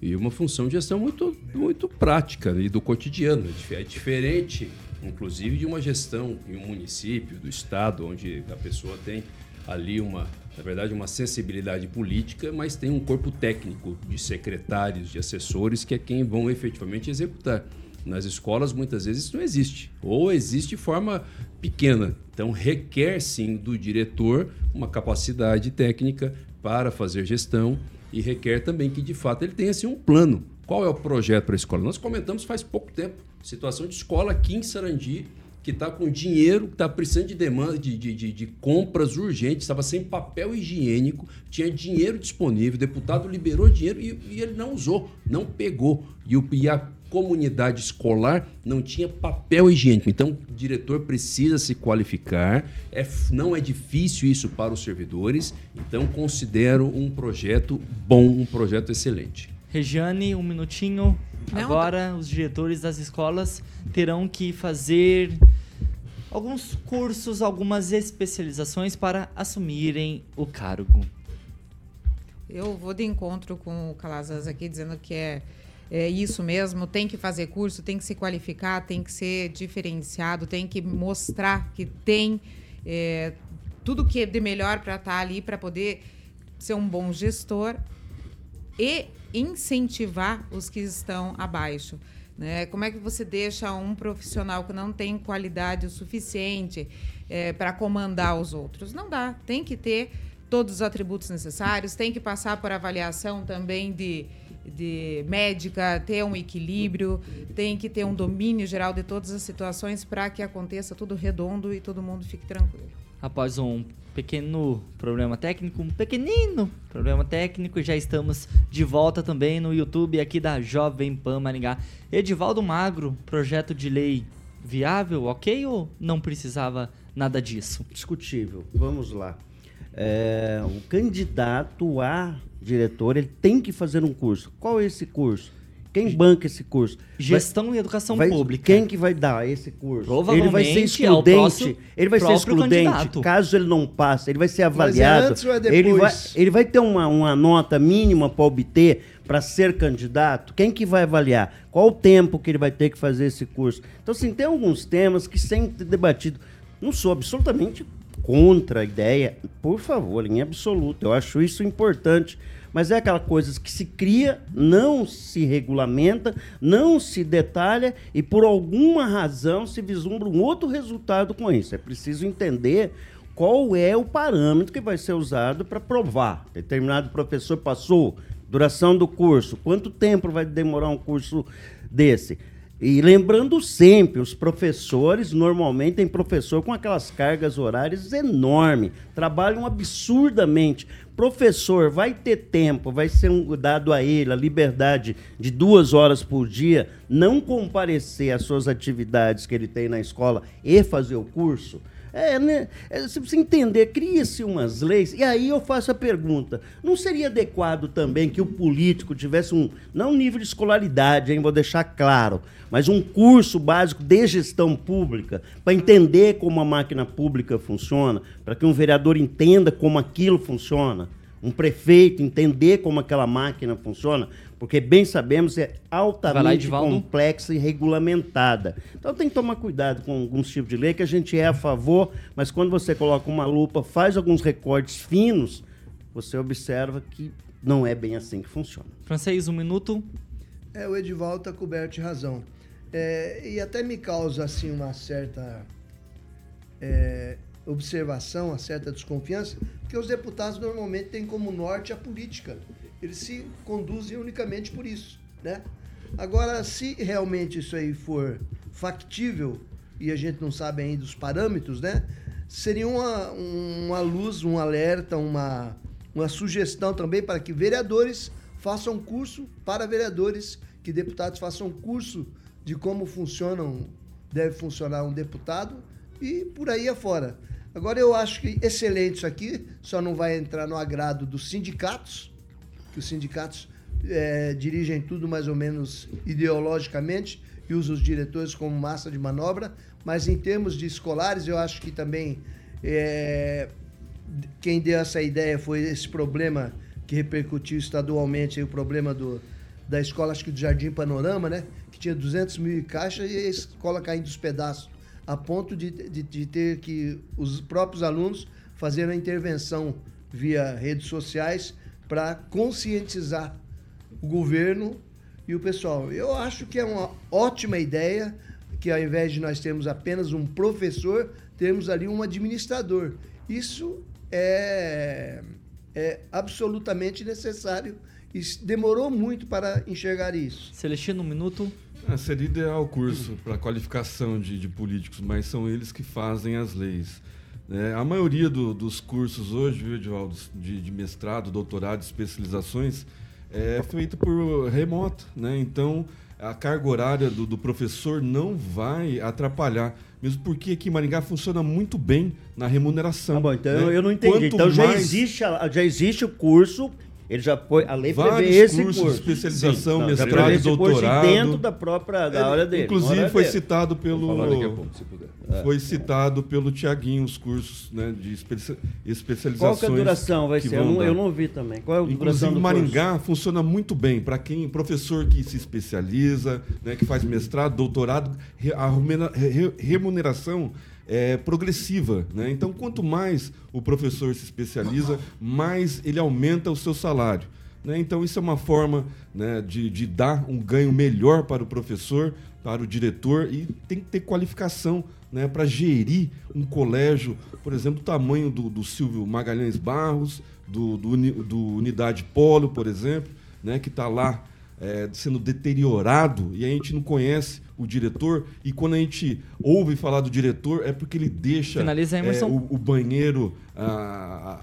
E uma função de gestão muito, muito prática e do cotidiano. É diferente, inclusive, de uma gestão em um município, do estado, onde a pessoa tem ali uma, na verdade, uma sensibilidade política, mas tem um corpo técnico de secretários, de assessores, que é quem vão efetivamente executar. Nas escolas, muitas vezes, isso não existe, ou existe de forma pequena. Então, requer, sim, do diretor uma capacidade técnica para fazer gestão e requer também que, de fato, ele tenha, assim, um plano. Qual é o projeto para a escola? Nós comentamos faz pouco tempo, situação de escola aqui em Sarandi, que está com dinheiro, que está precisando de demanda, de, de, de, de compras urgentes, estava sem papel higiênico, tinha dinheiro disponível, o deputado liberou dinheiro e, e ele não usou, não pegou. E, o, e a comunidade escolar não tinha papel higiênico. Então, o diretor precisa se qualificar, é, não é difícil isso para os servidores, então considero um projeto bom, um projeto excelente. Regiane, um minutinho. Agora, os diretores das escolas terão que fazer alguns cursos, algumas especializações para assumirem o cargo. Eu vou de encontro com o Calazans aqui, dizendo que é, é isso mesmo, tem que fazer curso, tem que se qualificar, tem que ser diferenciado, tem que mostrar que tem é, tudo que é de melhor para estar ali, para poder ser um bom gestor e incentivar os que estão abaixo, né? Como é que você deixa um profissional que não tem qualidade o suficiente é, para comandar os outros? Não dá, tem que ter todos os atributos necessários, tem que passar por avaliação também de, de médica, ter um equilíbrio, tem que ter um domínio geral de todas as situações para que aconteça tudo redondo e todo mundo fique tranquilo. Após um pequeno problema técnico, um pequenino problema técnico, já estamos de volta também no YouTube aqui da Jovem Pan Maringá. Edivaldo Magro, projeto de lei viável, ok, ou não precisava nada disso? Discutível, vamos lá. É, o candidato a diretor, ele tem que fazer um curso. Qual é esse curso? Quem banca esse curso? Gestão vai, e Educação vai, Pública. Quem que vai dar esse curso? Provavelmente ele vai ser excludente. É o próximo, ele vai ser excludente. Candidato. Caso ele não passe, ele vai ser avaliado. Mas é antes ou é depois? Ele vai, ele vai ter uma, uma nota mínima para obter, para ser candidato. Quem que vai avaliar? Qual o tempo que ele vai ter que fazer esse curso? Então, assim, tem alguns temas que sempre debatido. Não sou absolutamente contra a ideia, por favor, em absoluto. Eu acho isso importante. Mas é aquela coisa que se cria, não se regulamenta, não se detalha e por alguma razão se vislumbra um outro resultado com isso. É preciso entender qual é o parâmetro que vai ser usado para provar. Determinado professor passou, duração do curso, quanto tempo vai demorar um curso desse? E lembrando sempre, os professores, normalmente tem professor com aquelas cargas horárias enormes, trabalham absurdamente. Professor vai ter tempo, vai ser um, dado a ele a liberdade de duas horas por dia, não comparecer às suas atividades que ele tem na escola e fazer o curso? É, né? Você precisa entender, cria-se umas leis, e aí eu faço a pergunta, não seria adequado também que o político tivesse um, não nível de escolaridade, hein, vou deixar claro, mas um curso básico de gestão pública, para entender como a máquina pública funciona, para que um vereador entenda como aquilo funciona, um prefeito entender como aquela máquina funciona, porque bem sabemos é altamente complexa e regulamentada. Então tem que tomar cuidado com alguns tipos de lei que a gente é a favor, mas quando você coloca uma lupa, faz alguns recortes finos, você observa que não é bem assim que funciona. Francês, um minuto. É, o Edivaldo está coberto de razão. É, e até me causa assim, uma certa é, observação, uma certa desconfiança, porque os deputados normalmente têm como norte a política. Eles se conduzem unicamente por isso, né? Agora, se realmente isso aí for factível, e a gente não sabe ainda os parâmetros, né? Seria uma, uma luz, um alerta, uma, uma sugestão também para que vereadores façam curso para vereadores, que deputados façam curso de como funcionam, deve funcionar um deputado e por aí afora. Agora, eu acho que excelente isso aqui, só não vai entrar no agrado dos sindicatos, que os sindicatos é, dirigem tudo mais ou menos ideologicamente e usam os diretores como massa de manobra, mas em termos de escolares, eu acho que também é, quem deu essa ideia foi esse problema que repercutiu estadualmente, aí, o problema do, da escola, acho que do Jardim Panorama, né, que tinha duzentos mil caixas e a escola caindo dos pedaços, a ponto de, de, de ter que os próprios alunos fazerem a intervenção via redes sociais para conscientizar o governo e o pessoal. Eu acho que é uma ótima ideia que, ao invés de nós termos apenas um professor, temos ali um administrador. Isso é, é absolutamente necessário. Isso demorou muito para enxergar isso. Celestino, um minuto. Ah, seria ideal o curso para qualificação de, de políticos, mas são eles que fazem as leis. É, a maioria do, dos cursos hoje, viu, Edivaldo, de, de mestrado, doutorado, especializações, é feito por remoto, né? Então, a carga horária do, do professor não vai atrapalhar, mesmo porque aqui em Maringá funciona muito bem na remuneração. Ah, bom, então né? eu não entendi. Quanto então, já, mais... existe, já existe o curso... Ele já foi, a lei prevê esse cursos, curso. especialização, Sim, mestrado, esse doutorado. Curso dentro da própria da área dele. Inclusive foi, dele. Citado pelo, pouco, foi citado pelo foi citado pelo Tiaguinho os cursos, né, de especi, especializações. Qual que a duração vai ser? Eu não, eu não vi também. Qual é a inclusive, duração do Maringá curso? Funciona muito bem para quem professor que se especializa, né, que faz mestrado, doutorado, a remuneração é progressiva, né? Então, quanto mais o professor se especializa, mais ele aumenta o seu salário, né? Então, isso é uma forma, né, de, de dar um ganho melhor para o professor, para o diretor, e tem que ter qualificação, né, para gerir um colégio, por exemplo, o tamanho do, do Silvio Magalhães Barros, do, do, do Unidade Polo, por exemplo, né, que está lá é, sendo deteriorado e a gente não conhece o diretor, e quando a gente ouve falar do diretor é porque ele deixa é, o, o banheiro, a,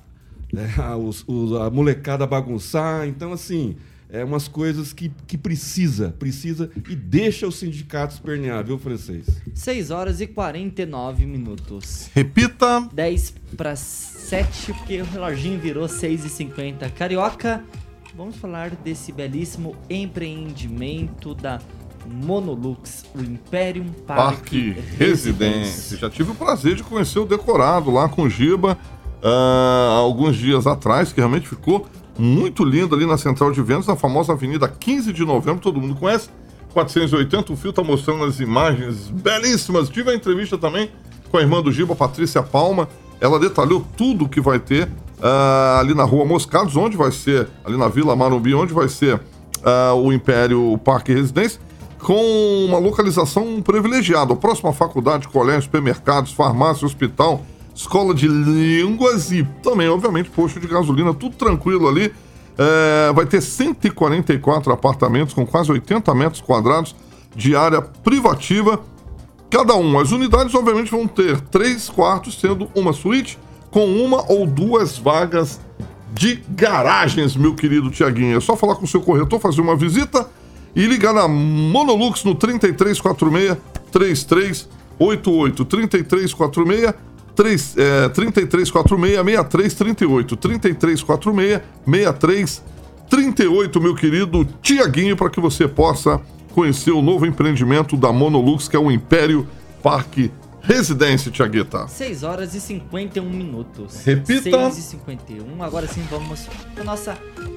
a, a, a molecada bagunçar. Então, assim, é umas coisas que, que precisa, precisa e deixa os sindicatos pernear, viu, Francês? seis horas e quarenta e nove minutos. Repita! dez para sete, porque o reloginho virou seis e cinquenta. Carioca, vamos falar desse belíssimo empreendimento da Monolux, o Império Parque, Parque Residência. Já tive o prazer de conhecer o decorado lá com o Giba uh, alguns dias atrás, que realmente ficou muito lindo ali na Central de Vendas, na famosa Avenida quinze de novembro, todo mundo conhece, quatrocentos e oitenta, o Fio está mostrando as imagens belíssimas. Tive a entrevista também com a irmã do Giba, Patrícia Palma, ela detalhou tudo o que vai ter uh, ali na Rua Moscados, onde vai ser, ali na Vila Marumbi, onde vai ser uh, o Império Parque Residência, com uma localização privilegiada. Próxima faculdade, colégio, supermercados, farmácia, hospital, escola de línguas e também, obviamente, posto de gasolina, tudo tranquilo ali. É, vai ter cento e quarenta e quatro apartamentos com quase oitenta metros quadrados, de área privativa cada um. As unidades, obviamente, vão ter três quartos, sendo uma suíte com uma ou duas vagas de garagens, meu querido Tiaguinho. É só falar com o seu corretor, fazer uma visita e ligar na Monolux no trinta e três quarenta e seis, trinta e três oitenta e oito, trinta e três quarenta e seis, três, é, trinta e três quarenta e seis, sessenta e três trinta e oito, trinta e três quarenta e seis, sessenta e três trinta e oito, meu querido Tiaguinho, para que você possa conhecer o novo empreendimento da Monolux, que é o Império Parque Residência, Tiagueta. seis horas e cinquenta e um minutos. Repita. seis e cinquenta e um. Agora sim, vamos para a nossa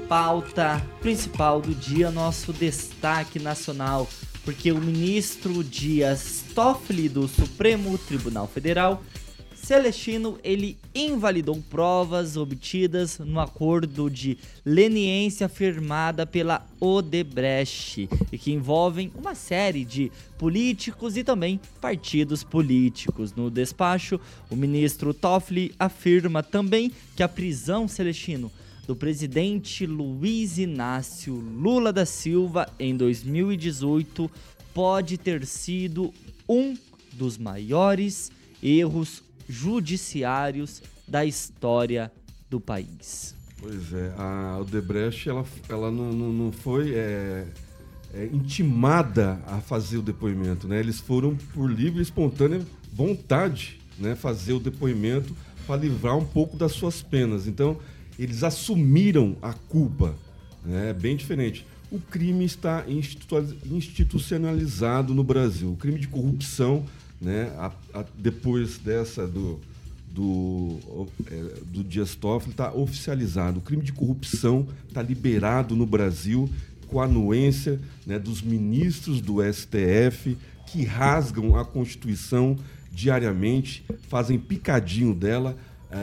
pauta principal do dia, nosso destaque nacional, porque o ministro Dias Toffoli do Supremo Tribunal Federal Celestino, ele invalidou provas obtidas no acordo de leniência firmada pela Odebrecht e que envolvem uma série de políticos e também partidos políticos. No despacho, o ministro Toffoli afirma também que a prisão, Celestino, do presidente Luiz Inácio Lula da Silva em dois mil e dezoito pode ter sido um dos maiores erros judiciários da história do país. Pois é, a Odebrecht ela, ela não, não, não foi é, é, intimada a fazer o depoimento, né? Eles foram por livre e espontânea vontade, né, fazer o depoimento para livrar um pouco das suas penas. Então, eles assumiram a culpa, né? É bem diferente. O crime está institucionalizado no Brasil. O crime de corrupção, né, a, a, depois dessa do, do, é, do Dias Toffoli, está oficializado. O crime de corrupção está liberado no Brasil com a anuência, né, dos ministros do S T F, que rasgam a Constituição diariamente, fazem picadinho dela. É,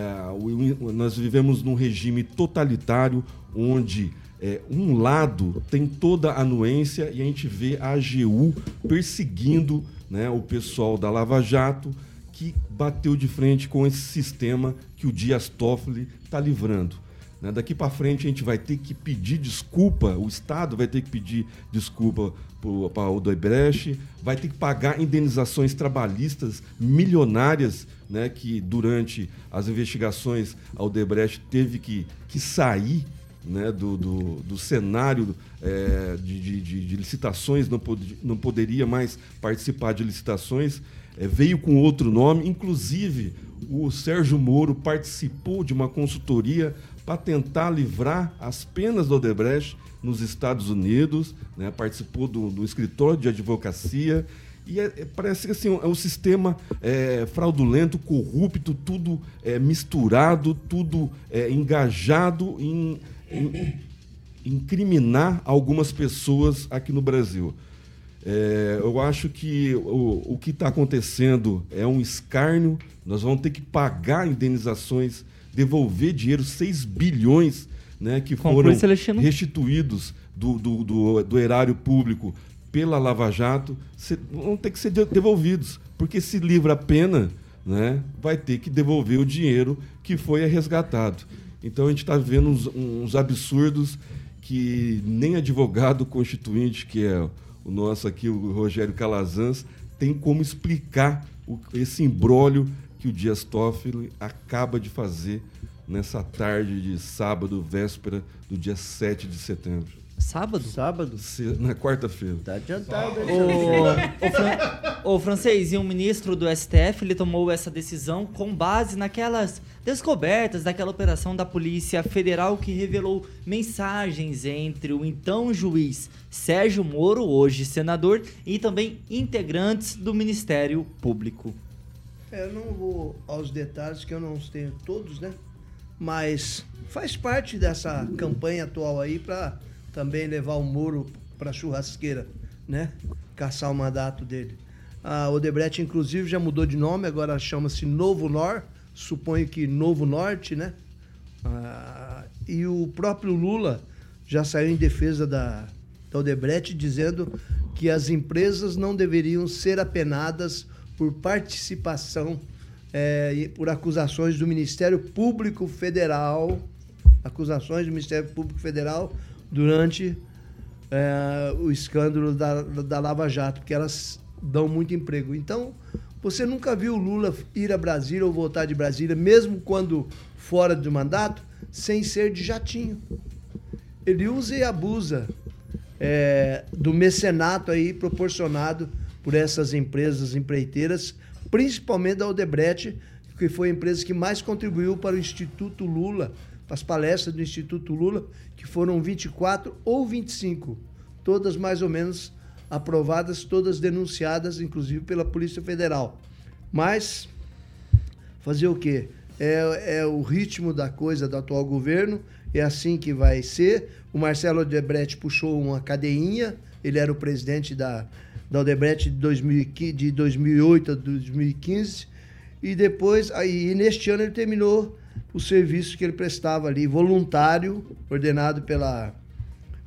nós vivemos num regime totalitário onde é, um lado tem toda a anuência e a gente vê a AGU perseguindo, né, o pessoal da Lava Jato, que bateu de frente com esse sistema que o Dias Toffoli está livrando. Né, daqui para frente a gente vai ter que pedir desculpa, o Estado vai ter que pedir desculpa para o Odebrecht, vai ter que pagar indenizações trabalhistas milionárias, né, que durante as investigações a Odebrecht teve que, que sair, né, do, do, do cenário é, de, de, de, de licitações, não, pod- não poderia mais participar de licitações, é, veio com outro nome. Inclusive, o Sérgio Moro participou de uma consultoria para tentar livrar as penas do Odebrecht nos Estados Unidos, né, participou do, do escritório de advocacia. E é, é, parece que assim, é um sistema é, fraudulento, corrupto, tudo é, misturado, tudo é, engajado em incriminar algumas pessoas aqui no Brasil. É, eu acho que o, o que está acontecendo é um escárnio. Nós vamos ter que pagar indenizações, devolver dinheiro, seis bilhões, né, que foram restituídos do, do, do, do erário público pela Lava Jato, vão ter que ser devolvidos, porque se livra a pena, né, vai ter que devolver o dinheiro que foi resgatado. Então a gente está vendo uns, uns absurdos que nem advogado constituinte, que é o nosso aqui, o Rogério Calazans, tem como explicar o, esse imbróglio que o Dias Toffoli acaba de fazer nessa tarde de sábado, véspera do dia sete de setembro. Sábado? Sábado? Na quarta-feira. Tá adiantado. O, o, Fran, o francês e o ministro do S T F, ele tomou essa decisão com base naquelas descobertas daquela operação da Polícia Federal que revelou mensagens entre o então juiz Sérgio Moro, hoje senador, e também integrantes do Ministério Público. É, eu não vou aos detalhes, que eu não tenho todos, né? Mas faz parte dessa campanha atual aí para também levar o Moro para a churrasqueira, né? Caçar o mandato dele. A Odebrecht, inclusive, já mudou de nome, agora chama-se Novo Norte, suponho que Novo Norte, né? Ah, e o próprio Lula já saiu em defesa da, da Odebrecht, dizendo que as empresas não deveriam ser apenadas por participação é, e por acusações do Ministério Público Federal, acusações do Ministério Público Federal durante é, o escândalo da, da Lava Jato, porque elas dão muito emprego. Então, você nunca viu o Lula ir a Brasília ou voltar de Brasília, mesmo quando fora do mandato, sem ser de jatinho. Ele usa e abusa é, do mecenato aí proporcionado por essas empresas empreiteiras, principalmente da Odebrecht, que foi a empresa que mais contribuiu para o Instituto Lula, para as palestras do Instituto Lula, que foram vinte e quatro ou vinte e cinco, todas mais ou menos aprovadas, todas denunciadas, inclusive pela Polícia Federal. Mas, fazer o quê? É, é o ritmo da coisa do atual governo, é assim que vai ser. O Marcelo Odebrecht puxou uma cadeinha, ele era o presidente da, da Odebrecht de, dois mil e quinze, de dois mil e oito a dois mil e quinze, e depois, aí, neste ano, ele terminou o serviço que ele prestava ali, voluntário, ordenado pela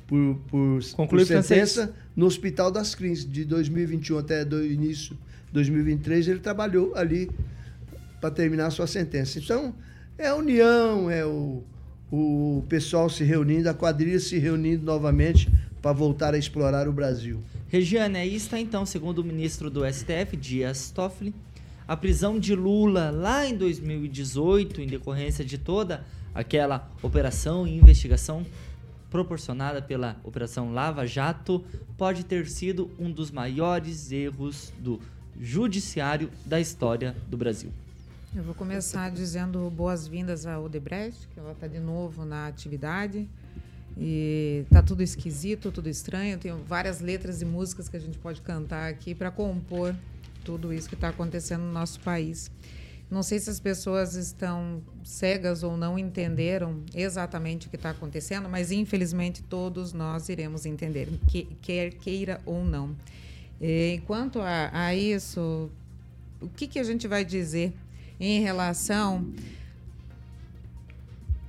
por, por, por sentença, no Hospital das Clínicas. De dois mil e vinte e um até o início de dois mil e vinte e três, ele trabalhou ali para terminar a sua sentença. Então, é a união, é o, o pessoal se reunindo, a quadrilha se reunindo novamente para voltar a explorar o Brasil. Regiane, aí está então, segundo o ministro do S T F, Dias Toffoli, a prisão de Lula lá em dois mil e dezoito, em decorrência de toda aquela operação e investigação proporcionada pela Operação Lava Jato, pode ter sido um dos maiores erros do judiciário da história do Brasil. Eu vou começar dizendo boas-vindas ao Odebrecht, que ela está de novo na atividade. E tá tudo esquisito, tudo estranho. Tem várias letras e músicas que a gente pode cantar aqui para compor tudo isso que está acontecendo no nosso país. Não sei se as pessoas estão cegas ou não entenderam exatamente o que está acontecendo, mas, infelizmente, todos nós iremos entender, que, quer queira ou não. E, quanto a, a isso, o que, que a gente vai dizer em relação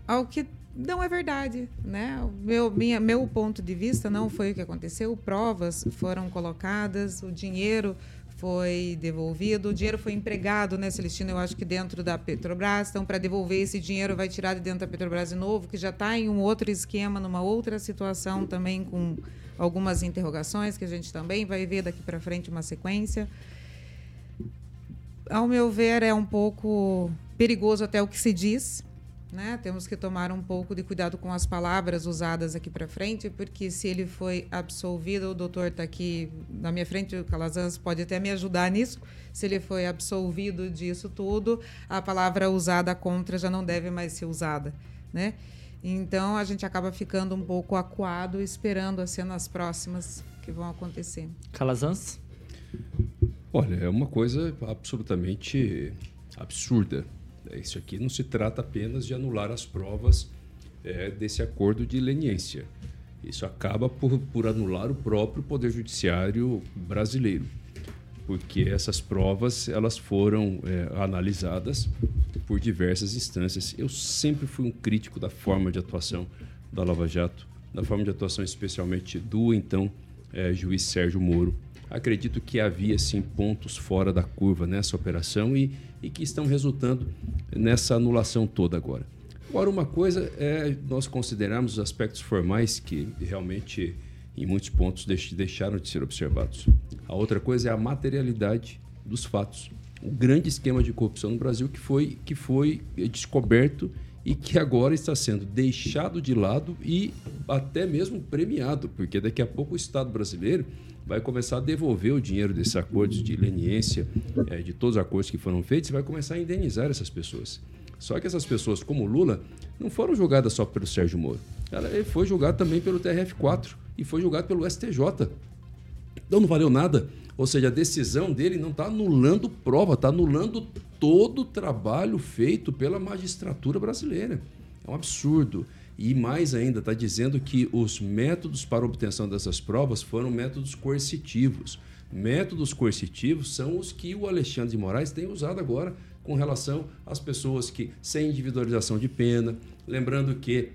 ao que não é verdade, né? O meu, minha, meu ponto de vista não foi o que aconteceu. Provas foram colocadas, o dinheiro foi devolvido, o dinheiro foi empregado, né, Celestina? Eu acho que dentro da Petrobras, então, para devolver esse dinheiro, vai tirar de dentro da Petrobras de novo, que já está em um outro esquema, numa outra situação também, com algumas interrogações que a gente também vai ver daqui para frente, uma sequência. Ao meu ver, é um pouco perigoso até o que se diz, né? Temos que tomar um pouco de cuidado com as palavras usadas aqui para frente, porque se ele foi absolvido, o doutor está aqui na minha frente, o Calazans pode até me ajudar nisso, se ele foi absolvido disso tudo, a palavra usada contra já não deve mais ser usada, né? Então, a gente acaba ficando um pouco acuado, esperando as cenas próximas que vão acontecer. Calazans? Olha, é uma coisa absolutamente absurda. Isso aqui não se trata apenas de anular as provas é, desse acordo de leniência. Isso acaba por, por anular o próprio Poder Judiciário brasileiro, porque essas provas elas foram é, analisadas por diversas instâncias. Eu sempre fui um crítico da forma de atuação da Lava Jato, da forma de atuação especialmente do então é, juiz Sérgio Moro. Acredito que havia, sim, pontos fora da curva nessa operação e, e que estão resultando nessa anulação toda agora. Agora, uma coisa é nós considerarmos os aspectos formais que realmente, em muitos pontos, deixaram de ser observados. A outra coisa é a materialidade dos fatos. O grande esquema de corrupção no Brasil que foi, que foi descoberto e que agora está sendo deixado de lado e até mesmo premiado, porque daqui a pouco o Estado brasileiro vai começar a devolver o dinheiro desses acordos de leniência, é, de todos os acordos que foram feitos, e vai começar a indenizar essas pessoas. Só que essas pessoas, como o Lula, não foram julgadas só pelo Sérgio Moro. Ele foi julgado também pelo T R F quatro e foi julgado pelo S T J. Então não valeu nada. Ou seja, a decisão dele não está anulando prova, está anulando todo o trabalho feito pela magistratura brasileira. É um absurdo. E mais ainda, está dizendo que os métodos para obtenção dessas provas foram métodos coercitivos. Métodos coercitivos são os que o Alexandre de Moraes tem usado agora com relação às pessoas que, sem individualização de pena, lembrando que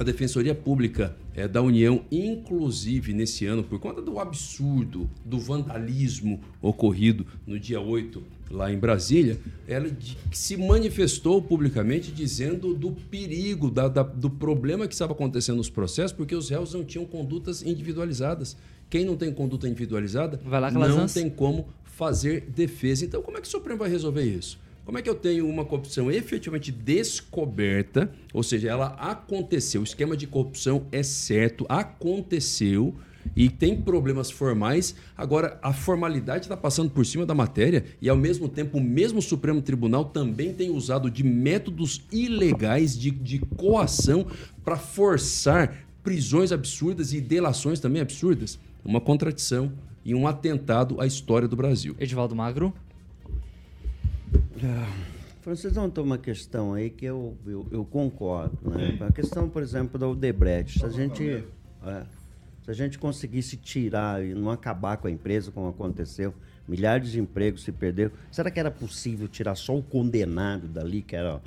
a Defensoria Pública é, da União, inclusive nesse ano, por conta do absurdo, do vandalismo ocorrido no dia oito lá em Brasília, ela se manifestou publicamente dizendo do perigo, da, da, do problema que estava acontecendo nos processos, porque os réus não tinham condutas individualizadas. Quem não tem conduta individualizada vai lá, não tem como fazer defesa. Então, como é que o Supremo vai resolver isso? Como é que eu tenho uma corrupção efetivamente descoberta, ou seja, ela aconteceu, o esquema de corrupção é certo, aconteceu e tem problemas formais, agora a formalidade está passando por cima da matéria e, ao mesmo tempo, o mesmo Supremo Tribunal também tem usado de métodos ilegais de, de coação para forçar prisões absurdas e delações também absurdas. Uma contradição e um atentado à história do Brasil. Edivaldo Magro. Ah, Francisão, tem uma questão aí que eu, eu, eu concordo, né? A questão, por exemplo, da Odebrecht, se a gente, é, se a gente conseguisse tirar e não acabar com a empresa, como aconteceu, milhares de empregos se perderam, será que era possível tirar só o condenado dali, que era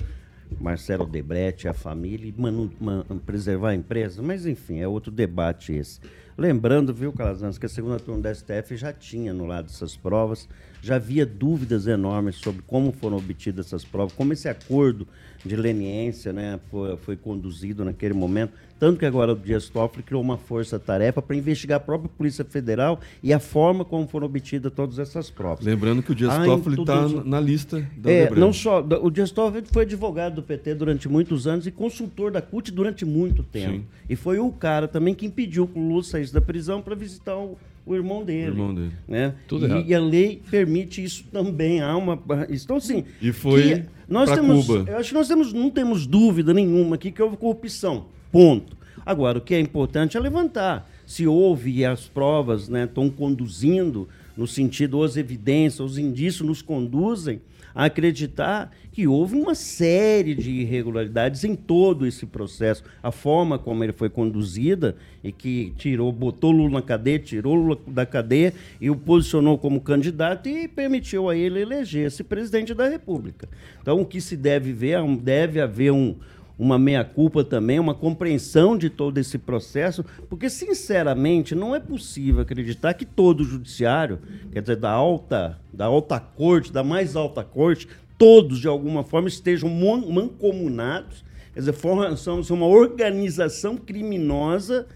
Marcelo Odebrecht e a família, e manu, man, preservar a empresa? Mas, enfim, é outro debate esse. Lembrando, viu, Calazans, que a segunda turma da S T F já tinha anulado essas provas, já havia dúvidas enormes sobre como foram obtidas essas provas, como esse acordo de leniência, né, foi, foi conduzido naquele momento, tanto que agora o Dias Toffoli criou uma força-tarefa para investigar a própria Polícia Federal e a forma como foram obtidas todas essas provas. Lembrando que o Dias ah, Toffoli está tudo... na lista da é, Odebrecht. Não só, o Dias Toffoli foi advogado do P T durante muitos anos e consultor da CUT durante muito tempo. Sim. E foi o cara também que impediu que o Lula saísse da prisão para visitar o, o irmão dele. O irmão dele. Né? Tudo e, e a lei permite isso também. Há uma... Então, assim... E foi para Cuba. Eu acho que nós temos, não temos dúvida nenhuma aqui que houve corrupção. Ponto. Agora, o que é importante é levantar. Se houve e as provas, né, estão conduzindo no sentido, ou as evidências, os indícios nos conduzem a acreditar que houve uma série de irregularidades em todo esse processo. A forma como ele foi conduzida e que tirou, botou Lula na cadeia, tirou Lula da cadeia e o posicionou como candidato e permitiu a ele eleger-se presidente da República. Então, o que se deve ver, deve haver um, uma meia-culpa também, uma compreensão de todo esse processo, porque, sinceramente, não é possível acreditar que todo o judiciário, quer dizer, da alta, da alta corte, da mais alta corte, todos, de alguma forma, estejam mancomunados, quer dizer, formam, são, são uma organização criminosa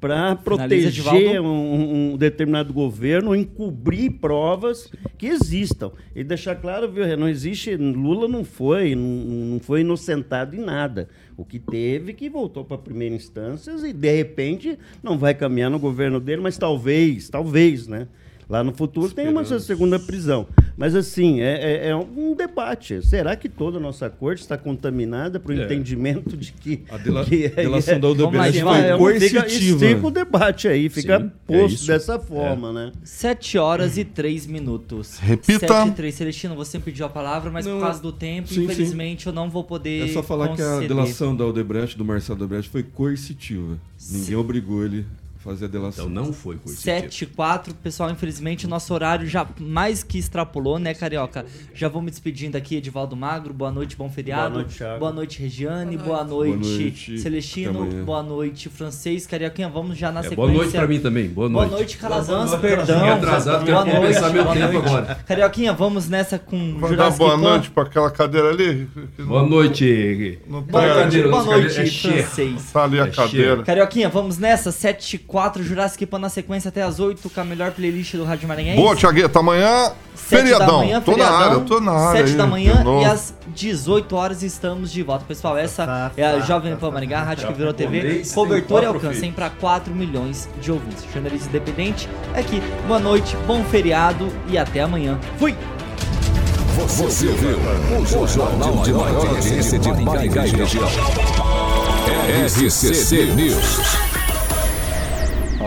para proteger um, um determinado governo, encobrir provas que existam. E deixar claro, viu, Renan, não existe, Lula não foi, não, não foi inocentado em nada. O que teve, que voltou para a primeira instância e, de repente, não vai caminhar no governo dele, mas talvez, talvez, né? Lá no futuro tem uma segunda prisão. Mas, assim, é, é, é um debate. Será que toda a nossa corte está contaminada para o é. entendimento de que... A dela, que é, delação é, da Odebrecht foi é, coercitiva. Fica, fica o debate aí, fica Sim, posto é dessa forma, é. né? sete horas e três minutos. Repita! sete e três. Celestino, você pediu a palavra, mas não, por causa do tempo, sim, infelizmente, sim. eu não vou poder... É só falar conceder. que a delação da Odebrecht, do Marcelo Odebrecht, foi coercitiva. Sim. Ninguém obrigou ele... fazer a delação. Então não foi coercitiva. sete e quatro, pessoal, infelizmente, nosso horário já mais que extrapolou, né, Carioca? Já vou me despedindo aqui, Edivaldo Magro, boa noite, bom feriado. Boa noite, Thiago. Boa noite, Regiane, boa noite, boa noite Celestino, boa noite, Francês, Carioquinha, vamos já na é, sequência. Boa noite pra mim também, boa noite. Boa noite, Calazans, boa noite, perdão. Boa atrasado, boa noite, começar meu boa tempo noite. Agora. Carioquinha, vamos nessa com Vai Jurassic Boa Pan. noite pra aquela cadeira ali. Boa noite. Não tá boa noite, cadeira, boa noite, é Francês. Tá ali a é cadeira. Carioquinha, vamos nessa, sete e quatro, Jurassic Pan na sequência até as oito, com a melhor playlist do Rádio Maranhense. Boa, Thiagueta, amanhã, feriadão. Manhã, tô feriadão, na área, tô na área. sete aí, da manhã e às dezoito horas estamos de volta. Pessoal, essa tá, é a Jovem Pan Maringá, tá, Rádio tá, que virou tá, T V, cobertura e alcance para quatro milhões de ouvintes. Jornalista independente aqui. Boa noite, bom feriado e até amanhã. Fui! Você viu o jornal de maior audiência de Maringá e região. R C C News. A